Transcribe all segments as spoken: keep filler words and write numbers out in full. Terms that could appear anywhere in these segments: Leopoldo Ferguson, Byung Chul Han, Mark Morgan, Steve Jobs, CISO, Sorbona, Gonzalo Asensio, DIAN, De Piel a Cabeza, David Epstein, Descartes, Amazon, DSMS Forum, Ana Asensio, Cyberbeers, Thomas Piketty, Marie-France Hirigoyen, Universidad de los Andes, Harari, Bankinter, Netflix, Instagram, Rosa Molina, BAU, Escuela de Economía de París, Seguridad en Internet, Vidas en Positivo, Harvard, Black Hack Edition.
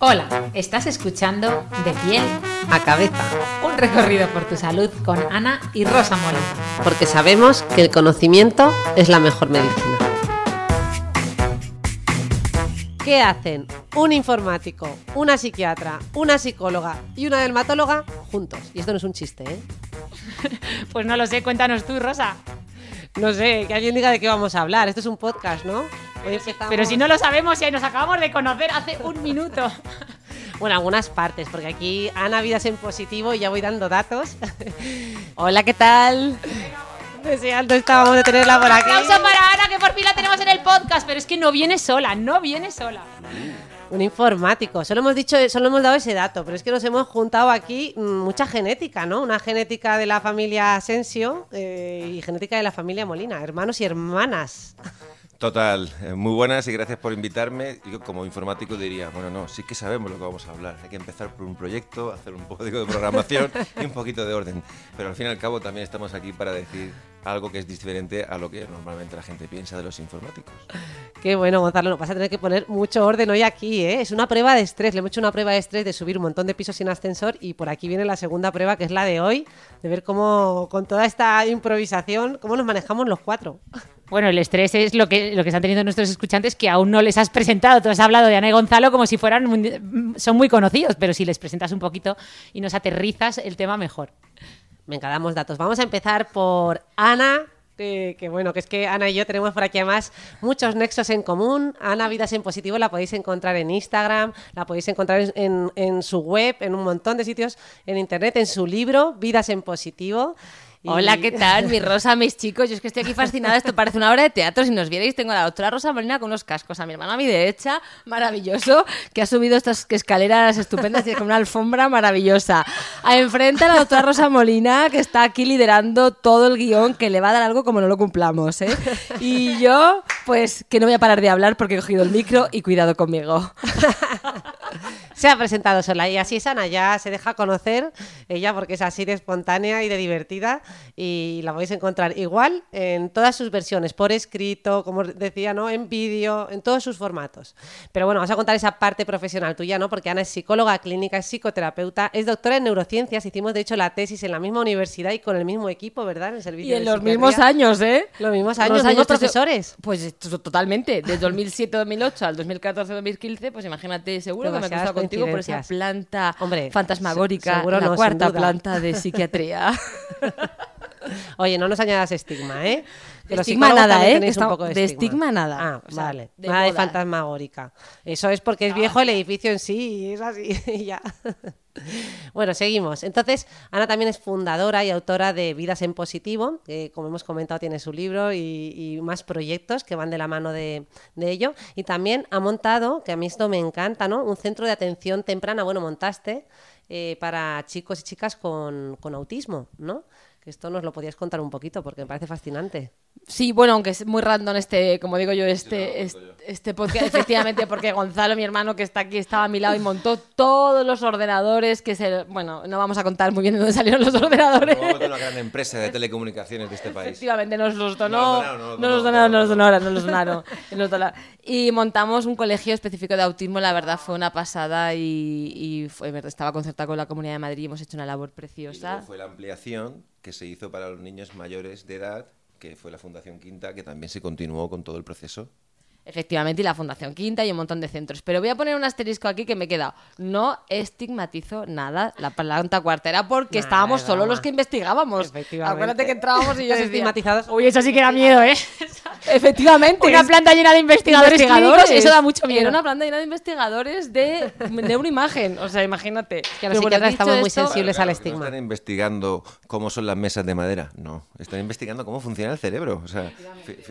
Hola, estás escuchando De Piel a Cabeza, un recorrido por tu salud con Ana y Rosa Molina. Porque sabemos que el conocimiento es la mejor medicina. ¿Qué hacen un informático, una psiquiatra, una psicóloga y una dermatóloga juntos? Y esto no es un chiste, ¿eh? Pues no lo sé, cuéntanos tú, Rosa. No sé, que alguien diga de qué vamos a hablar. Esto es un podcast, ¿no? Hoy empezamos... Pero si no lo sabemos, ya nos acabamos de conocer hace un minuto. Bueno, algunas partes, porque aquí Ana, Vidas en Positivo, y ya voy dando datos. Hola, ¿qué tal? Deseando estábamos de tenerla por aquí. Un aplauso para Ana, que por fin la tenemos en el podcast, pero es que no viene sola, no viene sola. Un informático, solo hemos dicho, solo hemos dado ese dato, pero es que nos hemos juntado aquí mucha genética, ¿no? Una genética de la familia Asensio eh, y genética de la familia Molina, hermanos y hermanas. Total, muy buenas y gracias por invitarme. Yo como informático diría, bueno, no, sí que sabemos lo que vamos a hablar. Hay que empezar por un proyecto, hacer un código de programación y un poquito de orden. Pero al fin y al cabo también estamos aquí para decir algo que es diferente a lo que normalmente la gente piensa de los informáticos. Qué bueno, Gonzalo, vas a tener que poner mucho orden hoy aquí, ¿eh? Es una prueba de estrés, le hemos hecho una prueba de estrés de subir un montón de pisos sin ascensor y por aquí viene la segunda prueba, que es la de hoy, de ver cómo con toda esta improvisación, cómo nos manejamos los cuatro. Bueno, el estrés es lo que, lo que están teniendo nuestros escuchantes, que aún no les has presentado. Tú has hablado de Ana y Gonzalo como si fueran, son muy conocidos, pero si les presentas un poquito y nos aterrizas el tema mejor. Venga, damos datos. Vamos a empezar por Ana, que, que bueno, que es que Ana y yo tenemos por aquí además muchos nexos en común. Ana, Vidas en Positivo, la podéis encontrar en Instagram, la podéis encontrar en, en su web, en un montón de sitios en internet, en su libro, Vidas en Positivo. Y... Hola, ¿qué tal? Mi Rosa, mis chicos. Yo es que estoy aquí fascinada. Esto parece una obra de teatro. Si nos vierais, tengo a la doctora Rosa Molina con unos cascos, a mi hermana a mi derecha, maravilloso, que ha subido estas escaleras estupendas y es como una alfombra maravillosa. A enfrente a la doctora Rosa Molina, que está aquí liderando todo el guión, que le va a dar algo como no lo cumplamos, ¿eh? Y yo, pues, que no voy a parar de hablar porque he cogido el micro y cuidado conmigo. Se ha presentado sola y así es Ana, ya se deja conocer ella porque es así de espontánea y de divertida y la podéis encontrar igual en todas sus versiones, por escrito, como decía, ¿no? En vídeo, en todos sus formatos. Pero bueno, vamos a contar esa parte profesional tuya, ¿no? Porque Ana es psicóloga clínica, es psicoterapeuta, es doctora en neurociencias, hicimos de hecho la tesis en la misma universidad y con el mismo equipo, ¿verdad? En el servicio y en de los mismos años, ¿eh? Los mismos años, los mismos profesores. Yo, pues totalmente, desde dos mil siete dos mil ocho al dos mil catorce dos mil quince, pues imagínate, seguro que me he cruzado con por esa planta Hombre, fantasmagórica, la no, cuarta planta de psiquiatría. Oye, no nos añadas estigma, ¿eh? Que de estigma nada, ¿eh? Que está... un poco de, de estigma. estigma nada. Ah, o sea, vale. De nada moda. De fantasmagórica. Eso es porque es viejo el edificio en sí y es así y ya. Bueno, seguimos. Entonces, Ana también es fundadora y autora de Vidas en Positivo, que como hemos comentado tiene su libro y, y más proyectos que van de la mano de, de ello. Y también ha montado, que a mí esto me encanta, ¿no? Un centro de atención temprana, bueno, montaste eh, para chicos y chicas con, con autismo, ¿no? Que esto nos lo podías contar un poquito porque me parece fascinante. Sí, bueno, aunque es muy random este, como digo yo, este, este, este podcast, efectivamente, porque Gonzalo, mi hermano que está aquí, estaba a mi lado y montó todos los ordenadores que se... Bueno, no vamos a contar muy bien de dónde salieron los ordenadores. Como de una gran empresa de telecomunicaciones de este país. Efectivamente, nos los donó, nos los donaron, nos los donaron, nos donaron. Y montamos un colegio específico de autismo, la verdad fue una pasada y, y fue, estaba concertada con la Comunidad de Madrid y hemos hecho una labor preciosa. Y luego fue la ampliación que se hizo para los niños mayores de edad, que fue la Fundación Quinta, que también se continuó con todo el proceso. Efectivamente, y la Fundación Quinta y un montón de centros. Pero voy a poner un asterisco aquí que me he quedado. No estigmatizo nada la planta cuarta, era porque nah, estábamos solo los que investigábamos. Acuérdate que entrábamos y yo decía... Estigmatizados. Uy, eso sí que da miedo, ¿eh? Efectivamente. Una planta llena de investigadores, investigadores. Clínicos, eso da mucho miedo. Era una planta llena de investigadores de neuroimagen. O sea, imagínate. Que a los psiquiatras estamos esto, muy sensibles claro, al estigma. No están investigando cómo son las mesas de madera. No. Están investigando cómo funciona el cerebro. O sea,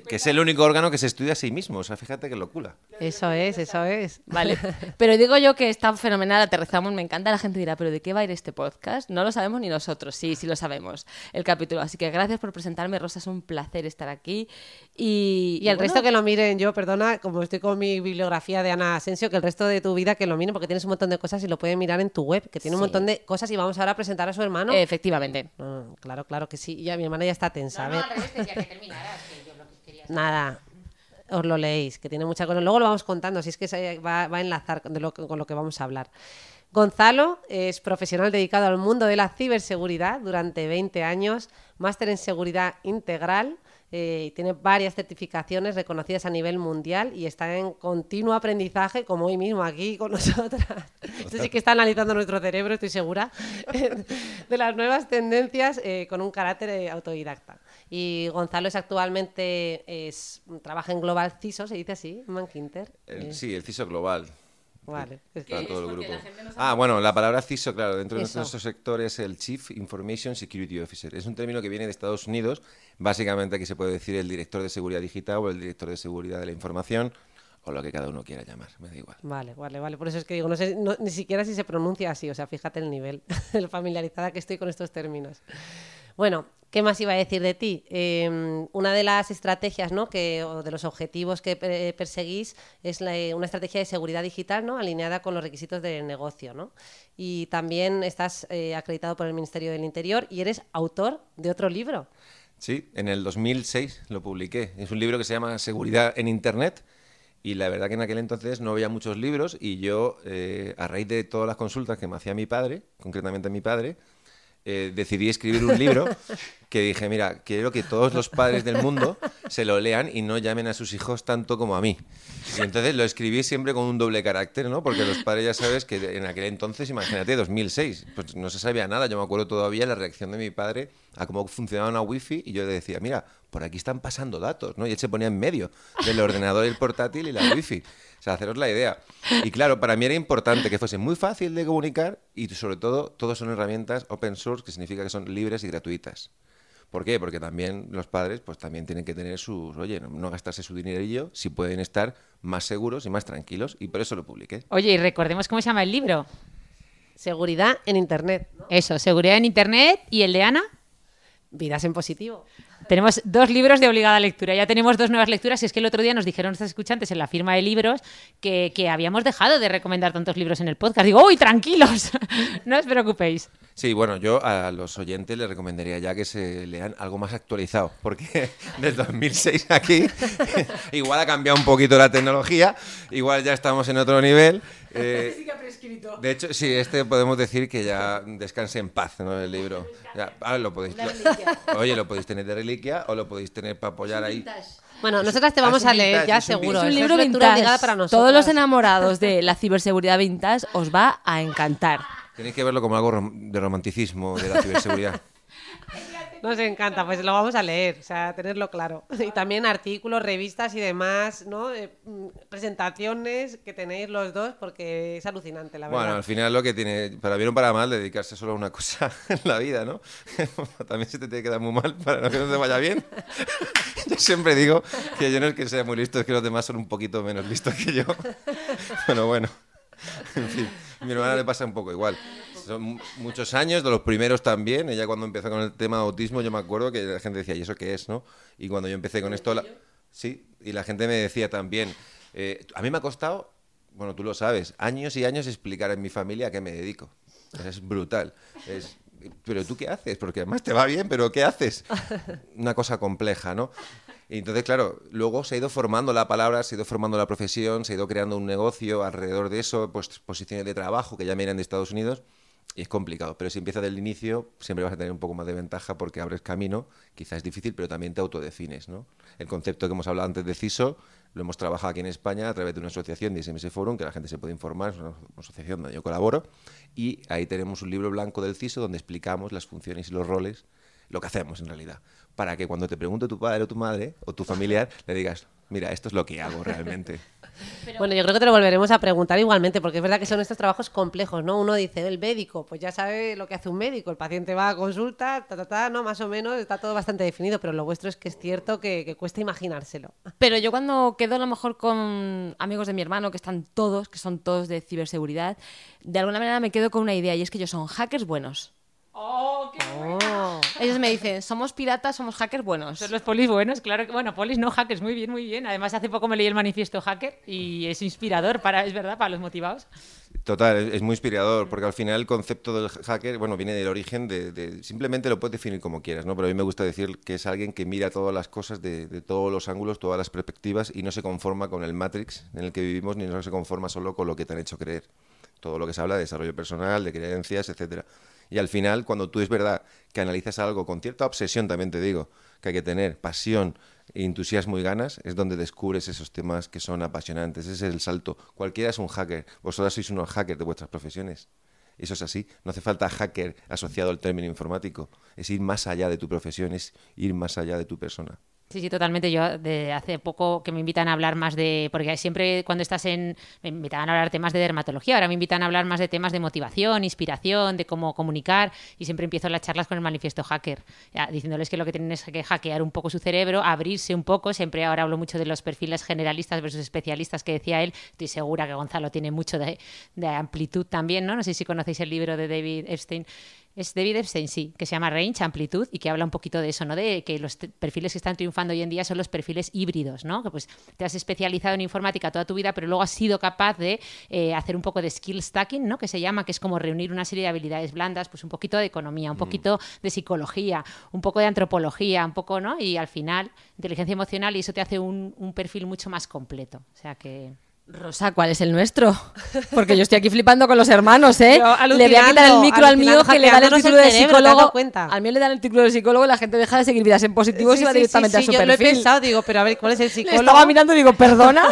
que es el único órgano que se estudia a sí mismo. O sea, fíjate qué locura. Eso es, eso es. Vale. Pero digo yo que es tan fenomenal, aterrizamos, me encanta. La gente dirá, ¿pero de qué va a ir este podcast? No lo sabemos ni nosotros. Sí, sí lo sabemos. El capítulo. Así que gracias por presentarme, Rosa. Es un placer estar aquí. Y, y el bueno, resto que lo miren, yo, perdona, como estoy con mi bibliografía de Ana Asensio, que el resto de tu vida que lo miren, porque tienes un montón de cosas y lo pueden mirar en tu web, que tiene sí. un montón de cosas. Y vamos ahora a presentar a su hermano. Efectivamente. No, claro, claro que sí. Ya mi hermana ya está tensa. No, no, al revés, decía que terminaras, que yo lo que quería saber. Nada. Os lo leéis, que tiene muchas cosas. Luego lo vamos contando, si es que se va, va a enlazar de lo, con lo que vamos a hablar. Gonzalo es profesional dedicado al mundo de la ciberseguridad durante veinte años, máster en seguridad integral, eh, tiene varias certificaciones reconocidas a nivel mundial y está en continuo aprendizaje, como hoy mismo aquí con nosotras. Esto sí que está analizando nuestro cerebro, estoy segura, de las nuevas tendencias eh, con un carácter eh, autodidacta. Y Gonzalo es actualmente es, trabaja en Global C I S O, se dice así, Bankinter. Eh, sí, el C I S O Global. Vale. Es que para todo el grupo. No ah, bueno, la palabra C I S O, claro, dentro de Eso. nuestro sector es el Chief Information Security Officer. Es un término que viene de Estados Unidos. Básicamente aquí se puede decir el director de seguridad digital o el director de seguridad de la información, o lo que cada uno quiera llamar, me da igual. Vale, vale, vale. Por eso es que digo, no sé no, ni siquiera si se pronuncia así. O sea, fíjate el nivel, lo familiarizada que estoy con estos términos. Bueno, ¿qué más iba a decir de ti? Eh, una de las estrategias, ¿no? que, o de los objetivos que per- perseguís es la, una estrategia de seguridad digital, ¿no? alineada con los requisitos del negocio, ¿no? Y también estás eh, acreditado por el Ministerio del Interior y eres autor de otro libro. Sí, en el dos mil seis lo publiqué. Es un libro que se llama Seguridad en Internet. Y la verdad que en aquel entonces no había muchos libros y yo, eh, a raíz de todas las consultas que me hacía mi padre, concretamente mi padre, Eh, decidí escribir un libro que dije, mira, quiero que todos los padres del mundo se lo lean y no llamen a sus hijos tanto como a mí. Y entonces lo escribí siempre con un doble carácter, ¿no? Porque los padres, ya sabes, que en aquel entonces, imagínate, dos mil seis, pues no se sabía nada. Yo me acuerdo todavía la reacción de mi padre a cómo funcionaba una wifi y yo le decía, mira, por aquí están pasando datos, ¿no? Y él se ponía en medio del ordenador, el portátil y la wifi. O sea, haceros la idea. Y claro, para mí era importante que fuese muy fácil de comunicar y sobre todo, todas son herramientas open source, que significa que son libres y gratuitas. ¿Por qué? Porque también los padres pues también tienen que tener sus... Oye, no, no gastarse su dinerillo si pueden estar más seguros y más tranquilos. Y por eso lo publiqué. Oye, y recordemos cómo se llama el libro. Seguridad en Internet, ¿no? Eso, Seguridad en Internet. ¿Y el de Ana? Vidas en Positivo. Tenemos dos libros de obligada lectura. Ya tenemos dos nuevas lecturas. Y es que el otro día nos dijeron nuestros escuchantes en la firma de libros que, que habíamos dejado de recomendar tantos libros en el podcast. Digo, ¡uy, tranquilos! No os preocupéis. Sí, bueno, yo a los oyentes les recomendaría ya que se lean algo más actualizado. Porque desde dos mil seis aquí igual ha cambiado un poquito la tecnología. Igual ya estamos en otro nivel. Eh, este sí que ha prescrito. De hecho, sí, este podemos decir que ya descanse en paz, ¿no? El libro. Ya, ahora lo podéis... Lo, oye, lo podéis tener de reliquia o lo podéis tener para apoyar ahí. Bueno, nosotras te vamos a leer vintage, ya, seguro. Es un libro vintage. Para nosotros. Todos los enamorados de la ciberseguridad vintage os va a encantar. Tenéis que verlo como algo de romanticismo de la ciberseguridad. Nos encanta, pues lo vamos a leer, o sea, tenerlo claro. Y también artículos, revistas y demás, ¿no? Eh, presentaciones que tenéis los dos, porque es alucinante, la verdad. Bueno, al final lo que tiene, para bien o para mal, dedicarse solo a una cosa en la vida, ¿no? También se te tiene que dar muy mal para no que no te vaya bien. Yo siempre digo que yo no es que sea muy listo, es que los demás son un poquito menos listos que yo. Bueno, bueno. En fin, a mi hermana le pasa un poco igual. Son muchos años, de los primeros también. Ella cuando empezó con el tema de autismo, yo me acuerdo que la gente decía, ¿y eso qué es, no? Y cuando yo empecé con esto, la... sí, y la gente me decía también, eh, a mí me ha costado, bueno, tú lo sabes, años y años explicar en mi familia a qué me dedico. Eso es brutal. Es, ¿pero tú qué haces? Porque además te va bien, ¿pero qué haces? Una cosa compleja, ¿no? Y entonces, claro, luego se ha ido formando la palabra, se ha ido formando la profesión, se ha ido creando un negocio alrededor de eso, pues posiciones de trabajo que ya vienen de Estados Unidos. Y es complicado, pero si empiezas del inicio siempre vas a tener un poco más de ventaja porque abres camino, quizás es difícil, pero también te autodefines, ¿no? El concepto que hemos hablado antes de CISO lo hemos trabajado aquí en España a través de una asociación, D S M S Forum, que la gente se puede informar, es una asociación donde yo colaboro, y ahí tenemos un libro blanco del CISO donde explicamos las funciones y los roles lo que hacemos en realidad, para que cuando te pregunte tu padre o tu madre o tu familiar le digas, mira, esto es lo que hago realmente. Pero... Bueno, yo creo que te lo volveremos a preguntar igualmente, porque es verdad que son estos trabajos complejos, ¿no? Uno dice, el médico, pues ya sabe lo que hace un médico, el paciente va a consulta, ta, ta, ta, ¿no? Más o menos, está todo bastante definido, pero lo vuestro es que es cierto que, que cuesta imaginárselo. Pero yo cuando quedo a lo mejor con amigos de mi hermano, que están todos, que son todos de ciberseguridad, de alguna manera me quedo con una idea, y es que ellos son hackers buenos. ¡Oh, qué bueno! Oh. Ellos me dicen, somos piratas, somos hackers buenos. Son los polis buenos, claro que... Bueno, polis no, hackers, muy bien, muy bien. Además, hace poco me leí el manifiesto hacker y es inspirador, para, es verdad, para los motivados. Total, es, es muy inspirador, porque al final el concepto del hacker, bueno, viene del origen de, de... Simplemente lo puedes definir como quieras, ¿no? Pero a mí me gusta decir que es alguien que mira todas las cosas de, de todos los ángulos, todas las perspectivas, y no se conforma con el Matrix en el que vivimos, ni no se conforma solo con lo que te han hecho creer. Todo lo que se habla de desarrollo personal, de creencias, etcétera. Y al final, cuando tú es verdad que analizas algo con cierta obsesión, también te digo, que hay que tener pasión, entusiasmo y ganas, es donde descubres esos temas que son apasionantes. Ese es el salto. Cualquiera es un hacker. Vosotras sois unos hackers de vuestras profesiones. Eso es así. No hace falta hacker asociado al término informático. Es ir más allá de tu profesión, es ir más allá de tu persona. Sí, sí, totalmente. Yo de hace poco que me invitan a hablar más de... Porque siempre cuando estás en... Me invitaban a hablar temas de dermatología, ahora me invitan a hablar más de temas de motivación, inspiración, de cómo comunicar, y siempre empiezo las charlas con el manifiesto hacker, ya, diciéndoles que lo que tienen es que hackear un poco su cerebro, abrirse un poco. Siempre ahora hablo mucho de los perfiles generalistas versus especialistas que decía él. Estoy segura que Gonzalo tiene mucho de, de amplitud también, ¿no? No sé si conocéis el libro de David Epstein. Es David Epstein, sí, que se llama Range, Amplitud, y que habla un poquito de eso, ¿no? De que los te- perfiles que están triunfando hoy en día son los perfiles híbridos, ¿no? Que pues te has especializado en informática toda tu vida, pero luego has sido capaz de eh, hacer un poco de skill stacking, ¿no? Que se llama, que es como reunir una serie de habilidades blandas, pues un poquito de economía, un poquito mm. de psicología, un poco de antropología, un poco, ¿no? Y al final, inteligencia emocional, y eso te hace un, un perfil mucho más completo. O sea que... Rosa, ¿cuál es el nuestro? Porque yo estoy aquí flipando con los hermanos, ¿eh? Le voy a quitar el micro al mío, que le dan el título de psicólogo. Al mío le dan el título de psicólogo y la gente deja de seguir Vidas en Positivo y sí, va sí, directamente sí, sí, a su yo perfil. Yo lo he pensado, digo, pero a ver, ¿cuál es el psicólogo? Le estaba mirando y digo, perdona,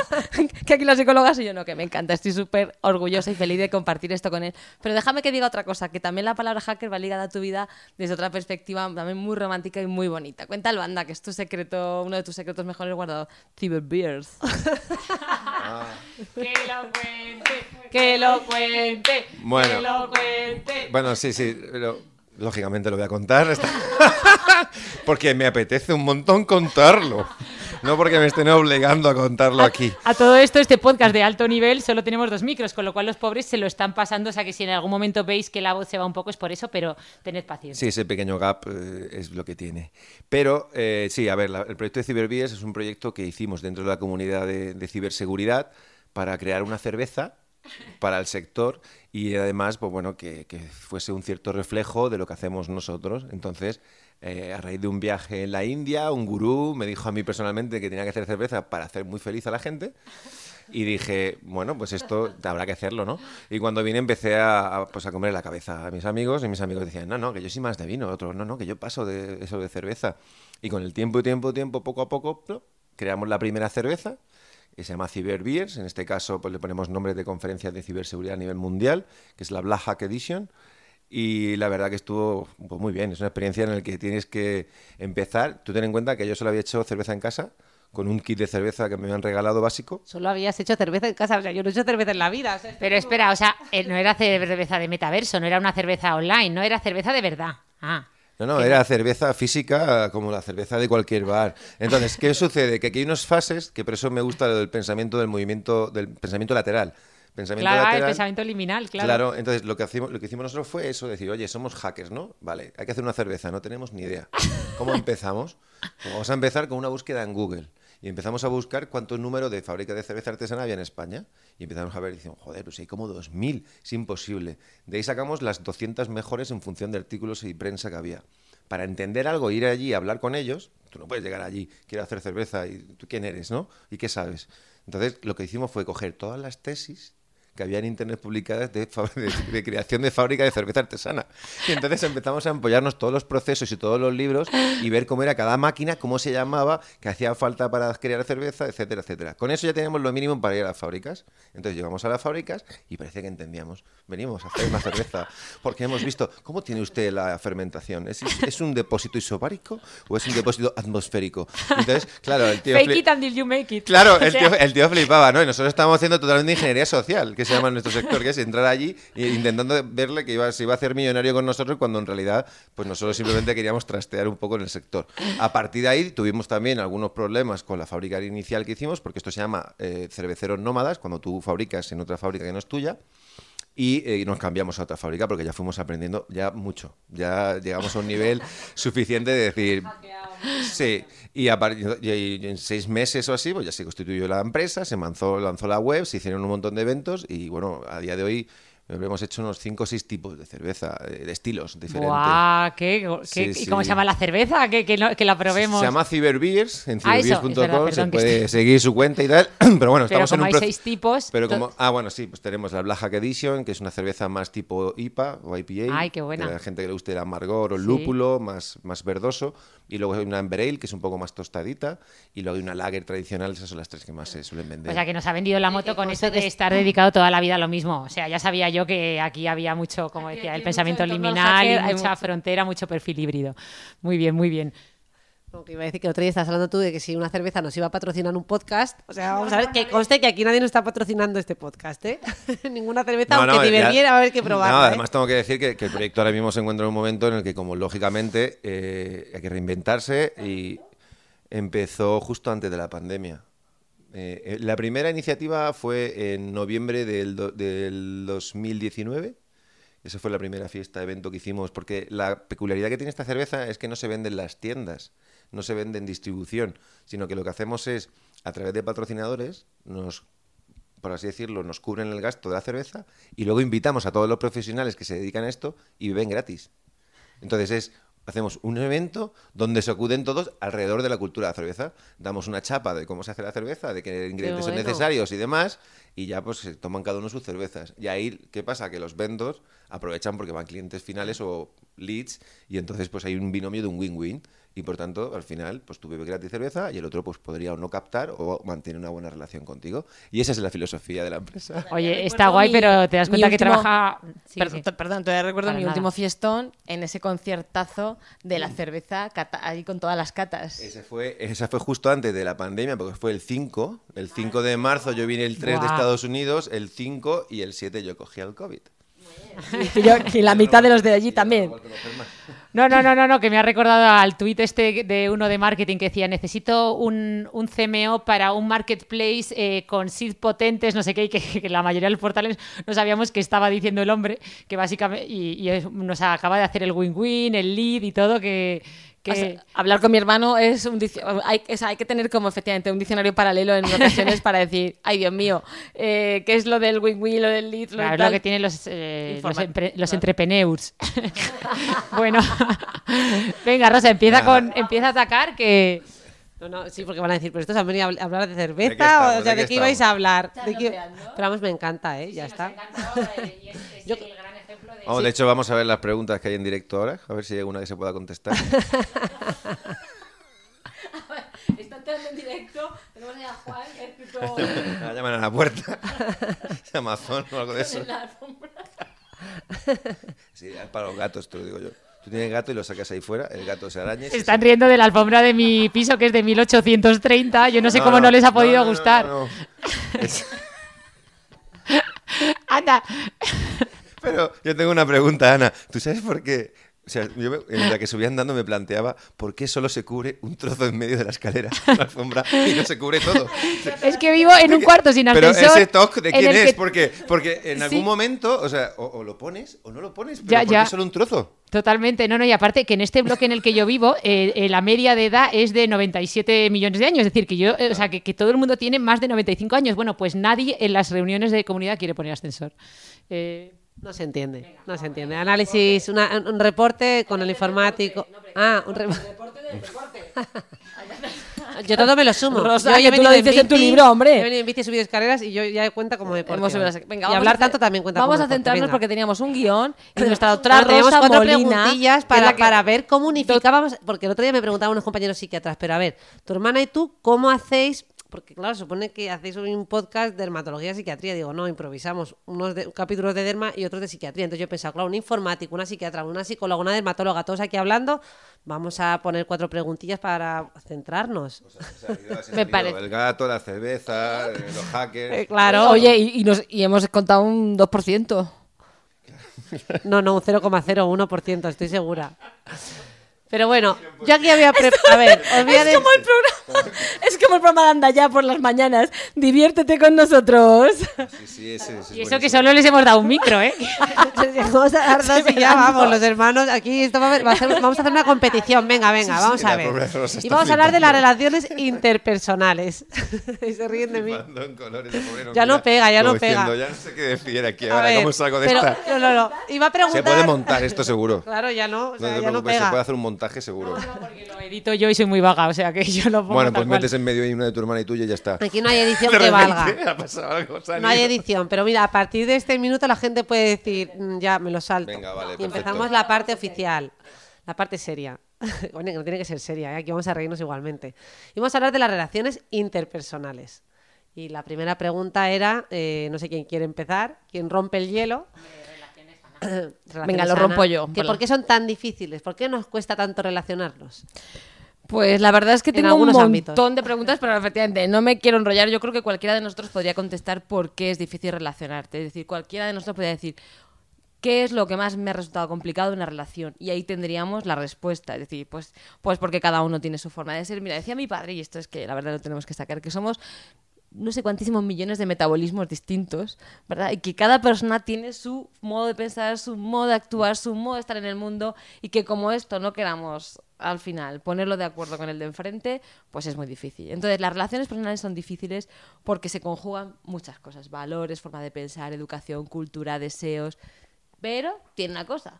que aquí las psicólogas, y yo no, que me encanta, estoy súper orgullosa y feliz de compartir esto con él. Pero déjame que diga otra cosa, que también la palabra hacker va ligada a tu vida desde otra perspectiva también muy romántica y muy bonita. Cuéntalo, anda, que es tu secreto, uno de tus secretos mejores guardados. Cyberbeers. Ah. Que lo cuente, que lo cuente, bueno, que lo cuente. Bueno, sí, sí, pero lógicamente lo voy a contar. Porque me apetece un montón contarlo. No porque me estén obligando a contarlo a, aquí. A todo esto, este podcast de alto nivel, solo tenemos dos micros, con lo cual los pobres se lo están pasando. O sea que si en algún momento veis que la voz se va un poco es por eso, pero tened paciencia. Sí, ese pequeño gap eh, es lo que tiene. Pero eh, sí, a ver, la, el proyecto de Cyberbeers es un proyecto que hicimos dentro de la comunidad de, de ciberseguridad para crear una cerveza para el sector y además pues bueno, que, que fuese un cierto reflejo de lo que hacemos nosotros. Entonces, eh, a raíz de un viaje en la India, un gurú me dijo a mí personalmente que tenía que hacer cerveza para hacer muy feliz a la gente. Y dije, bueno, pues esto habrá que hacerlo, ¿no? Y cuando vine empecé a, a, pues a comer la cabeza a mis amigos, y mis amigos decían, no, no, que yo soy más de vino. Otros, no, no, que yo paso de eso de cerveza. Y con el tiempo, tiempo, tiempo, poco a poco, ¿no? Creamos la primera cerveza, que se llama Cyberbeers. En este caso pues le ponemos nombres de conferencias de ciberseguridad a nivel mundial, que es la Black Hack Edition. Y la verdad que estuvo pues, muy bien. Es una experiencia en la que tienes que empezar. Tú ten en cuenta que yo solo había hecho cerveza en casa, con un kit de cerveza que me habían regalado básico. Solo habías hecho cerveza en casa, o sea, yo no he hecho cerveza en la vida. O sea, pero espera, o sea, no era cerveza de metaverso, no era una cerveza online, no era cerveza de verdad. Ah. No, no, era cerveza física como la cerveza de cualquier bar. Entonces, ¿qué sucede? Que aquí hay unas fases, que por eso me gusta lo del pensamiento del movimiento, del pensamiento lateral. Pensamiento claro, lateral, el pensamiento liminal, claro. Claro, entonces lo que, hacimos, lo que hicimos nosotros fue eso, decir, oye, somos hackers, ¿no? Vale, hay que hacer una cerveza, no tenemos ni idea. ¿Cómo empezamos? Pues vamos a empezar con una búsqueda en Google. Y empezamos a buscar cuánto número de fábricas de cerveza artesana había en España. Y empezamos a ver y decimos, joder, pues hay como dos mil, es imposible. De ahí sacamos las doscientas mejores en función de artículos y prensa que había. Para entender algo, ir allí a hablar con ellos, tú no puedes llegar allí, quiero hacer cerveza, y tú quién eres, ¿no? ¿Y qué sabes? Entonces lo que hicimos fue coger todas las tesis que había en internet publicadas de, de, de creación de fábrica de cerveza artesana. Y entonces empezamos a empollarnos todos los procesos y todos los libros y ver cómo era cada máquina, cómo se llamaba, qué hacía falta para crear cerveza, etcétera, etcétera. Con eso ya tenemos lo mínimo para ir a las fábricas. Entonces llegamos a las fábricas y parece que entendíamos. Venimos a hacer más cerveza porque hemos visto, ¿cómo tiene usted la fermentación? ¿Es, es un depósito isobárico o es un depósito atmosférico? Entonces, claro, el tío... Fake flip... it until you make it. Claro, el tío, el tío flipaba, ¿no? Y nosotros estábamos haciendo totalmente ingeniería social, que se llama en nuestro sector, que es entrar allí e intentando verle que iba, se iba a hacer millonario con nosotros, cuando en realidad pues nosotros simplemente queríamos trastear un poco en el sector. A partir de ahí tuvimos también algunos problemas con la fábrica inicial que hicimos, porque esto se llama eh, cerveceros nómadas, cuando tú fabricas en otra fábrica que no es tuya, y eh, nos cambiamos a otra fábrica porque ya fuimos aprendiendo ya mucho, ya llegamos a un nivel suficiente de decir... Sí, y, a, y en seis meses o así, pues ya se constituyó la empresa, se lanzó, lanzó la web, se hicieron un montón de eventos y bueno, a día de hoy hemos hecho unos cinco o seis tipos de cerveza, de estilos diferentes. ¡Guau! ¿Qué, qué, sí, ¿Y sí. cómo se llama la cerveza? Que, que, no, que la probemos. Se llama Cyberbeers, en cyberbeers punto com se puede estoy... seguir su cuenta y tal. Pero bueno, estamos pero como en un hay proceso, seis tipos. Pero como... Ah, bueno, sí, pues tenemos la Black Hack Edition, que es una cerveza más tipo I P A o I P A. ¡Ay, qué buena! La gente que le guste el amargor o el sí. lúpulo, más, más verdoso. Y luego hay una Amber Ale, que es un poco más tostadita. Y luego hay una Lager tradicional, esas son las tres que más se suelen vender. O sea, que nos ha vendido la moto con eso de estar dedicado toda la vida a lo mismo. O sea, ya sabía yo Yo que aquí había mucho, como decía, el pensamiento liminal, y mucha mucho. frontera, mucho perfil híbrido. Muy bien, muy bien. Aunque iba a decir que otro día estabas hablando tú de que si una cerveza nos iba a patrocinar un podcast, o sea, vamos a ver, que conste que aquí nadie nos está patrocinando este podcast, ¿eh? Ninguna cerveza, no, no, aunque te vendiera, va a haber que probarla. No, además ¿eh? tengo que decir que, que el proyecto ahora mismo se encuentra en un momento en el que, como lógicamente, eh, hay que reinventarse, y empezó justo antes de la pandemia. Eh, la primera iniciativa fue en noviembre del, do, del dos mil diecinueve. Esa fue la primera fiesta, evento que hicimos, porque la peculiaridad que tiene esta cerveza es que no se vende en las tiendas, no se vende en distribución, sino que lo que hacemos es, a través de patrocinadores, nos, por así decirlo, nos cubren el gasto de la cerveza y luego invitamos a todos los profesionales que se dedican a esto y beben gratis. Entonces es... Hacemos un evento donde se acuden todos alrededor de la cultura de la cerveza. Damos una chapa de cómo se hace la cerveza, de qué ingredientes bueno. son necesarios y demás, y ya pues se toman cada uno sus cervezas. Y ahí, ¿qué pasa? Que los vendors aprovechan porque van clientes finales o leads, y entonces pues hay un binomio de un win-win. Y por tanto, al final, pues tú bebes gratis cerveza y el otro pues podría o no captar o mantener una buena relación contigo. Y esa es la filosofía de la empresa. Oye, está guay, mi, pero te das cuenta último, que trabaja... Sí, per- sí. T- perdón, todavía recuerdo Para mi nada. último fiestón en ese conciertazo de la cerveza cata- ahí con todas las catas. Ese fue, esa fue justo antes de la pandemia, porque fue el cinco. El cinco de marzo, yo vine el tres wow. de Estados Unidos, el cinco y el siete yo cogí el COVID. Y, yo, y la mitad de los de allí también. No, no, no, no, no, que me ha recordado al tuit este de uno de marketing que decía: necesito un, un C M O para un marketplace eh, con seed potentes, no sé qué, y que, que la mayoría de los portales no sabíamos que estaba diciendo el hombre, que básicamente, y, y nos acaba de hacer el win-win, el lead y todo, que... Que... O sea, hablar con mi hermano es un dic... hay, o sea, hay que tener como efectivamente un diccionario paralelo en ocasiones para decir, ay Dios mío, eh, ¿qué es lo del win-win, lo del lead? Lo claro, es lo que tienen los, eh, los, empre- los claro. entrepreneurs. Bueno, venga Rosa, empieza, claro. con, empieza a atacar que... No, no, sí, porque van a decir, pero estos han venido a hablar de cerveza, estamos, o sea, ¿de, de qué ibais a hablar? ¿De qué... Pero vamos, me encanta, ¿eh? Ya sí, está. Y es, es Yo... el gran ejemplo de... Oh, de hecho, vamos a ver las preguntas que hay en directo ahora, a ver si hay alguna que se pueda contestar. Está entrando en directo, tenemos a Juan, que es tipo... La llaman a la puerta, Amazon o algo de eso. Sí, es para los gatos, te lo digo yo. Tú tienes gato y lo sacas ahí fuera, el gato se araña. Se están se... riendo de la alfombra de mi piso, que es de mil ochocientos treinta. Yo no sé no, cómo no, no les ha podido no, no, gustar. No, no, no. Es... Ana. Pero yo tengo una pregunta, Ana. ¿Tú sabes por qué? O sea, yo me, en la que subía andando me planteaba por qué solo se cubre un trozo en medio de la escalera, la alfombra, y no se cubre todo. Es que vivo en un cuarto sin ascensor. Pero ese toque de quién es, que... porque, porque en algún sí. momento, o sea, o, o lo pones o no lo pones, pero ya, ¿por ya. qué solo un trozo? Totalmente, no, no, y aparte que en este bloque en el que yo vivo, eh, eh, la media de edad es de noventa y siete millones de años, es decir, que yo, eh, o sea, que, que todo el mundo tiene más de noventa y cinco años. Bueno, pues nadie en las reuniones de comunidad quiere poner ascensor. Eh... No se entiende, no se entiende. Análisis, una, un reporte con el informático. Ah, un reporte. Yo todo me lo sumo. Rosa, yo, yo que tú lo dices en, en tu libro, hombre. Yo he venido en bici, he subido escaleras y yo ya cuenta como deporte. Venga, y hablar tanto también cuenta como deporte. Vamos a centrarnos porque teníamos un guión y nuestra otra Rosa Molina. Para, para ver cómo unificábamos, porque el otro día me preguntaban unos compañeros psiquiatras, pero a ver, tu hermana y tú, ¿cómo hacéis? Porque claro, supone que hacéis un podcast de dermatología y psiquiatría. Digo, no, improvisamos unos de, capítulos de derma y otros de psiquiatría. Entonces yo he pensado, claro, un informático, una psiquiatra, una psicóloga, una dermatóloga, todos aquí hablando, vamos a poner cuatro preguntillas para centrarnos. O sea, o sea, me parece. El gato, la cerveza, los hackers... Eh, claro. Oye, y, y, nos, y hemos contado un dos por ciento. No, no, un cero coma cero uno por ciento, estoy segura. Pero bueno, yo aquí había... Pre- a ver, os voy a es, como el programa, es como el programa de Anda Ya por las mañanas. Diviértete con nosotros. Sí, sí, sí, sí, y eso es que solo les hemos dado un micro, ¿eh? Vamos a dar dos y ya vamos, los hermanos. Aquí esto va a hacer, vamos a hacer una competición. Venga, venga, sí, vamos sí, a ver. Y vamos a hablar de las relaciones interpersonales. Y se ríen de mí. Colores, no ya no pega, ya no pega. Diciendo, ya no sé qué decir aquí. Ahora, ver, ¿cómo salgo de pero, esta? No, no, no. Iba a preguntar... Se puede montar esto seguro. Claro, ya no. O sea, no te ya no pega. Se puede hacer un montón. Seguro. No, no, porque lo edito yo y soy muy vaga, o sea que yo lo pongo. Bueno, pues metes en medio ahí una de tu hermana y tuya y ya está. Aquí no hay edición que valga. Ha pasado algo, no hay edición, pero mira, a partir de este minuto la gente puede decir, ya me lo salto. Venga, vale, y perfecto. Empezamos la parte oficial, la parte seria. Bueno, no tiene que ser seria, ¿eh? Aquí vamos a reírnos igualmente. Y vamos a hablar de las relaciones interpersonales. Y la primera pregunta era, eh, no sé quién quiere empezar, quién rompe el hielo. Venga, lo rompo yo. ¿Que ¿Por qué son tan difíciles? ¿Por qué nos cuesta tanto relacionarnos? Pues la verdad es que tengo un montón ámbitos de preguntas, pero efectivamente no me quiero enrollar. Yo creo que cualquiera de nosotros podría contestar por qué es difícil relacionarte. Es decir, cualquiera de nosotros podría decir qué es lo que más me ha resultado complicado en una relación. Y ahí tendríamos la respuesta. Es decir, pues, pues porque cada uno tiene su forma de ser. Mira, decía mi padre, y esto es que la verdad lo tenemos que sacar, que somos... no sé cuantísimos millones de metabolismos distintos, ¿verdad? Y que cada persona tiene su modo de pensar, su modo de actuar, su modo de estar en el mundo, y que como esto no queramos, al final, ponerlo de acuerdo con el de enfrente, pues es muy difícil. Entonces, las relaciones personales son difíciles porque se conjugan muchas cosas, valores, forma de pensar, educación, cultura, deseos, pero tiene una cosa.